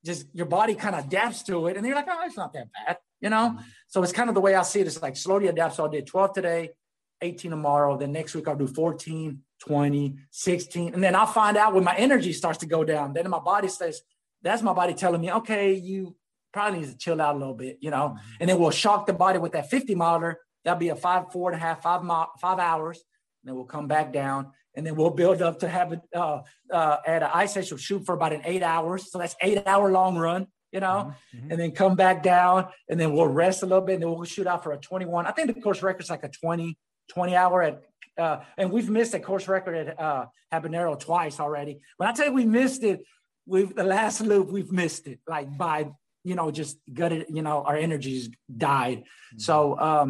Just your body kind of adapts to it. And you're like, oh, it's not that bad, you know? Mm-hmm. So it's kind of the way I see it. It's like slowly adapt. So I did 12 today, 18 tomorrow. Then next week I'll do 14, 20, 16. And then I'll find out when my energy starts to go down. Then my body says, that's my body telling me, okay, you probably needs to chill out a little bit, you know, and then we'll shock the body with that 50 miler. That'll be a 5 hours. And then we'll come back down, and then we'll build up to have it at an ice age. We'll shoot for about an 8 hours. So that's 8 hour long run, you know, and then come back down, and then we'll rest a little bit, and then we'll shoot out for a 21. I think the course record's like a 20 hour at, and we've missed a course record at Habanero twice already. When I tell you we missed it, the last loop, we've missed it, like by, you know, just gutted, you know, our energies died. So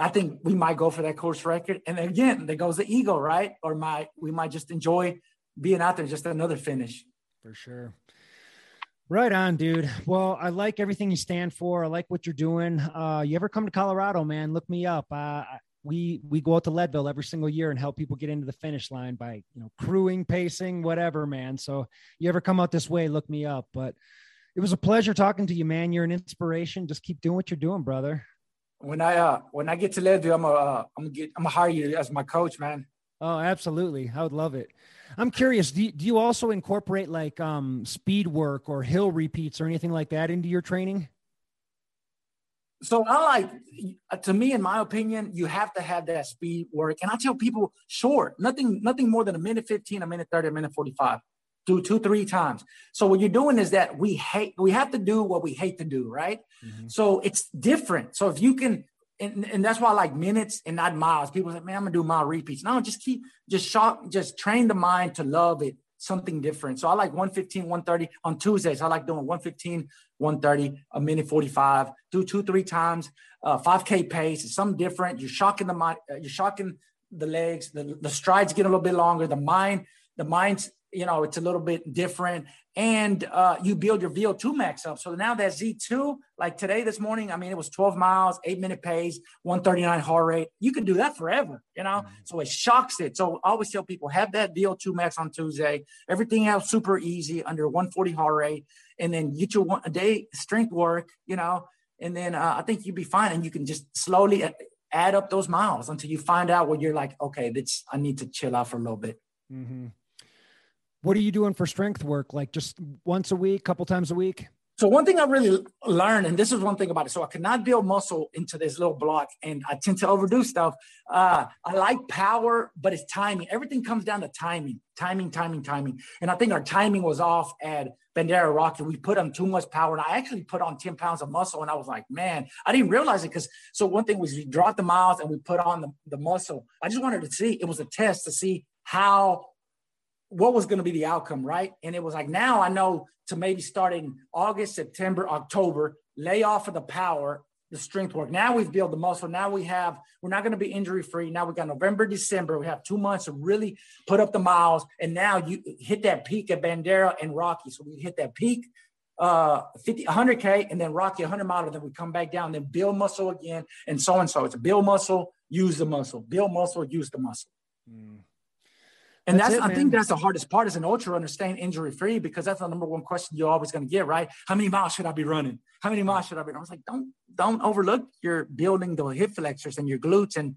I think we might go for that course record. And again, there goes the ego, right? Or we might just enjoy being out there, just another finish. For sure. Right on, dude. Well, I like everything you stand for. I like what you're doing. You ever come to Colorado, man, look me up. We go out to Leadville every single year and help people get into the finish line by, you know, crewing, pacing, whatever, man. So you ever come out this way, look me up. But it was a pleasure talking to you, man. You're an inspiration. Just keep doing what you're doing, brother. When I get to Leadville, I'm gonna hire you as my coach, man. Oh, absolutely. I would love it. I'm curious. Do you also incorporate like speed work or hill repeats or anything like that into your training? So I like, to me, in my opinion, you have to have that speed work. And I tell people short, nothing more than a minute 15, a minute 30, a minute 45, do 2-3 times. So what you're doing is that we have to do what we hate to do. Right. Mm-hmm. So it's different. So if you can, and that's why I like minutes and not miles. People say, man, I'm gonna do mile repeats. No, just train the mind to love it. Something different. So I like 115, 130 on Tuesdays. I like doing 115, 130, a minute 45, do 2-3 times, 5K pace. It's something different. You're shocking the mind, you're shocking the legs. The strides get a little bit longer. The mind's, you know, it's a little bit different. And you build your VO2 max up. So now that Z2, like today, this morning, I mean, it was 12 miles, 8-minute pace, 139 heart rate. You can do that forever, you know? Mm-hmm. So it shocks it. So I always tell people, have that VO2 max on Tuesday. Everything else super easy under 140 heart rate. And then get your a day strength work, you know? And then I think you'd be fine. And you can just slowly add up those miles until you find out where you're like, okay, I need to chill out for a little bit. Mm-hmm. What are you doing for strength work? Like just once a week, couple times a week? So one thing I really learned, and this is one thing about it. So I could not build muscle into this little block, and I tend to overdo stuff. I like power, but it's timing. Everything comes down to timing. And I think our timing was off at Bandera Rocky. We put on too much power, and I actually put on 10 pounds of muscle, and I was like, man, I didn't realize it. So one thing was we dropped the miles and we put on the muscle. I just wanted to see, it was a test to see what was going to be the outcome, right? And it was like, now I know to maybe start in August, September, October, lay off of the power, the strength work. Now we've built the muscle. Now we're not going to be injury free. Now we got November, December. We have 2 months to really put up the miles. And now you hit that peak at Bandera and Rocky. So we hit that peak, 100K, and then Rocky 100 mile. Then we come back down, then build muscle again, and so. It's build muscle, use the muscle, build muscle, use the muscle. Mm. And I think that's the hardest part as an ultra runner, staying injury free, because that's the number one question you're always going to get, right? How many miles should I be running? I was like, don't overlook your building the hip flexors and your glutes and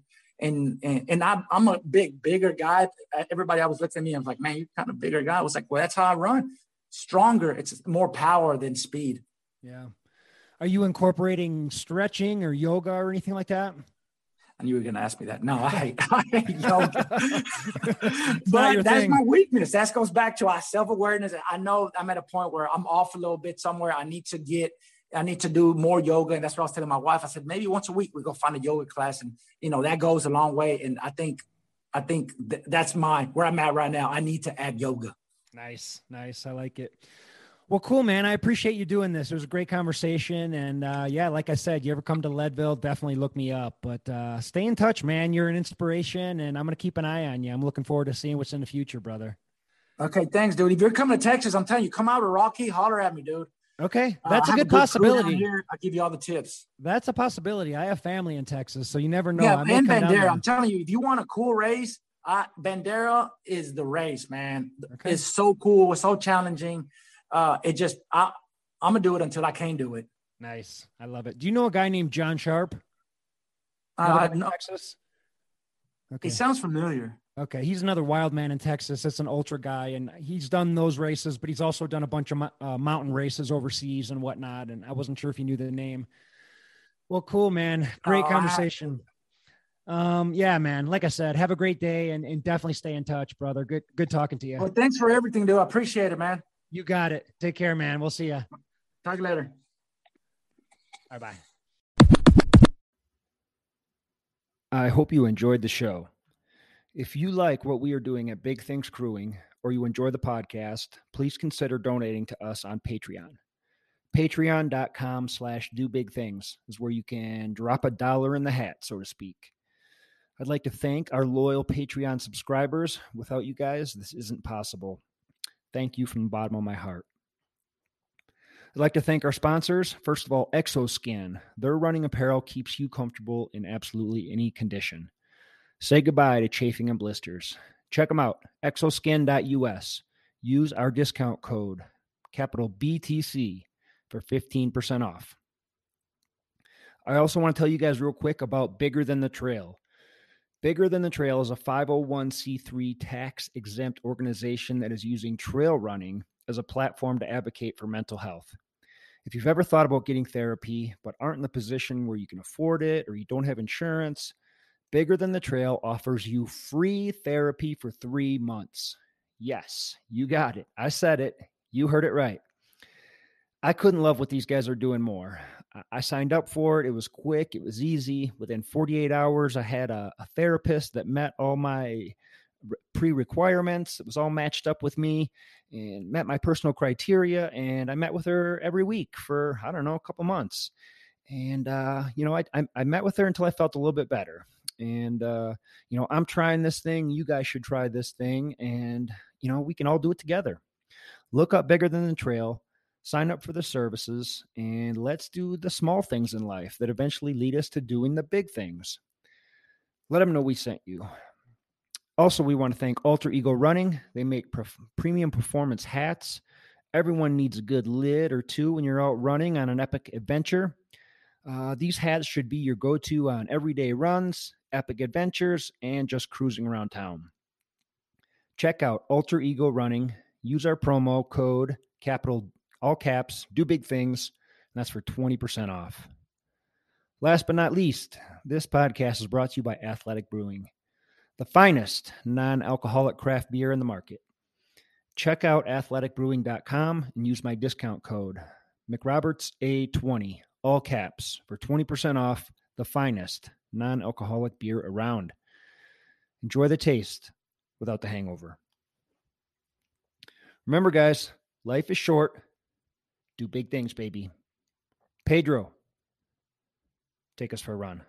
I'm a bigger guy. Everybody always looks at me and was like, man, you're kind of a bigger guy. I was like, well, that's how I run. Stronger. It's more power than speed. Yeah. Are you incorporating stretching or yoga or anything like that? And you were going to ask me that. No, I hate yoga. But that's my weakness. That goes back to our self-awareness. I know I'm at a point where I'm off a little bit somewhere. I need to do more yoga. And that's what I was telling my wife. I said, maybe once a week we go find a yoga class. And, you know, that goes a long way. And I think that's where I'm at right now. I need to add yoga. Nice. I like it. Well, cool, man. I appreciate you doing this. It was a great conversation. And yeah, like I said, you ever come to Leadville, definitely look me up, but stay in touch, man. You're an inspiration, and I'm going to keep an eye on you. I'm looking forward to seeing what's in the future, brother. Okay. Thanks, dude. If you're coming to Texas, I'm telling you, come out to Rocky, holler at me, dude. Okay. That's a good possibility. I'll give you all the tips. That's a possibility. I have family in Texas, so you never know. Yeah, and Bandera, I'm telling you, if you want a cool race, Bandera is the race, man. Okay. It's so cool. It's so challenging. I'm gonna do it until I can't do it. Nice. I love it. Do you know a guy named John Sharp? No. Texas? Okay. He sounds familiar. Okay. He's another wild man in Texas. It's an ultra guy, and he's done those races, but he's also done a bunch of mountain races overseas and whatnot. And I wasn't sure if you knew the name. Well, cool, man. Great conversation. Yeah, man, like I said, have a great day and definitely stay in touch, brother. Good talking to you. Well, thanks for everything, dude. I appreciate it, man. You got it. Take care, man. We'll see ya. Talk later. Bye bye. I hope you enjoyed the show. If you like what we are doing at Big Things Crewing, or you enjoy the podcast, please consider donating to us on Patreon. Patreon.com/DoBigThings is where you can drop $1 in the hat, so to speak. I'd like to thank our loyal Patreon subscribers. Without you guys, this isn't possible. Thank you from the bottom of my heart. I'd like to thank our sponsors. First of all, Exoskin. Their running apparel keeps you comfortable in absolutely any condition. Say goodbye to chafing and blisters. Check them out, exoskin.us. Use our discount code, BTC, for 15% off. I also want to tell you guys real quick about Bigger Than The Trail. Bigger Than The Trail is a 501c3 tax-exempt organization that is using trail running as a platform to advocate for mental health. If you've ever thought about getting therapy but aren't in the position where you can afford it or you don't have insurance, Bigger Than the Trail offers you free therapy for 3 months. Yes, you got it. I said it. You heard it right. I couldn't love what these guys are doing more. I signed up for it. It was quick. It was easy. Within 48 hours, I had a therapist that met all my pre-requirements. It was all matched up with me and met my personal criteria. And I met with her every week for, I don't know, a couple months. And, I met with her until I felt a little bit better. And, I'm trying this thing. You guys should try this thing. And, we can all do it together. Look up Bigger Than the Trail. Sign up for the services, and let's do the small things in life that eventually lead us to doing the big things. Let them know we sent you. Also, we want to thank Alter Ego Running. They make premium performance hats. Everyone needs a good lid or two when you're out running on an epic adventure. These hats should be your go-to on everyday runs, epic adventures, and just cruising around town. Check out Alter Ego Running. Use our promo code all caps, do big things, and that's for 20% off. Last but not least, this podcast is brought to you by Athletic Brewing, the finest non-alcoholic craft beer in the market. Check out athleticbrewing.com and use my discount code, McRobertsA20, all caps, for 20% off the finest non-alcoholic beer around. Enjoy the taste without the hangover. Remember, guys, life is short. Do big things, baby. Pedro, take us for a run.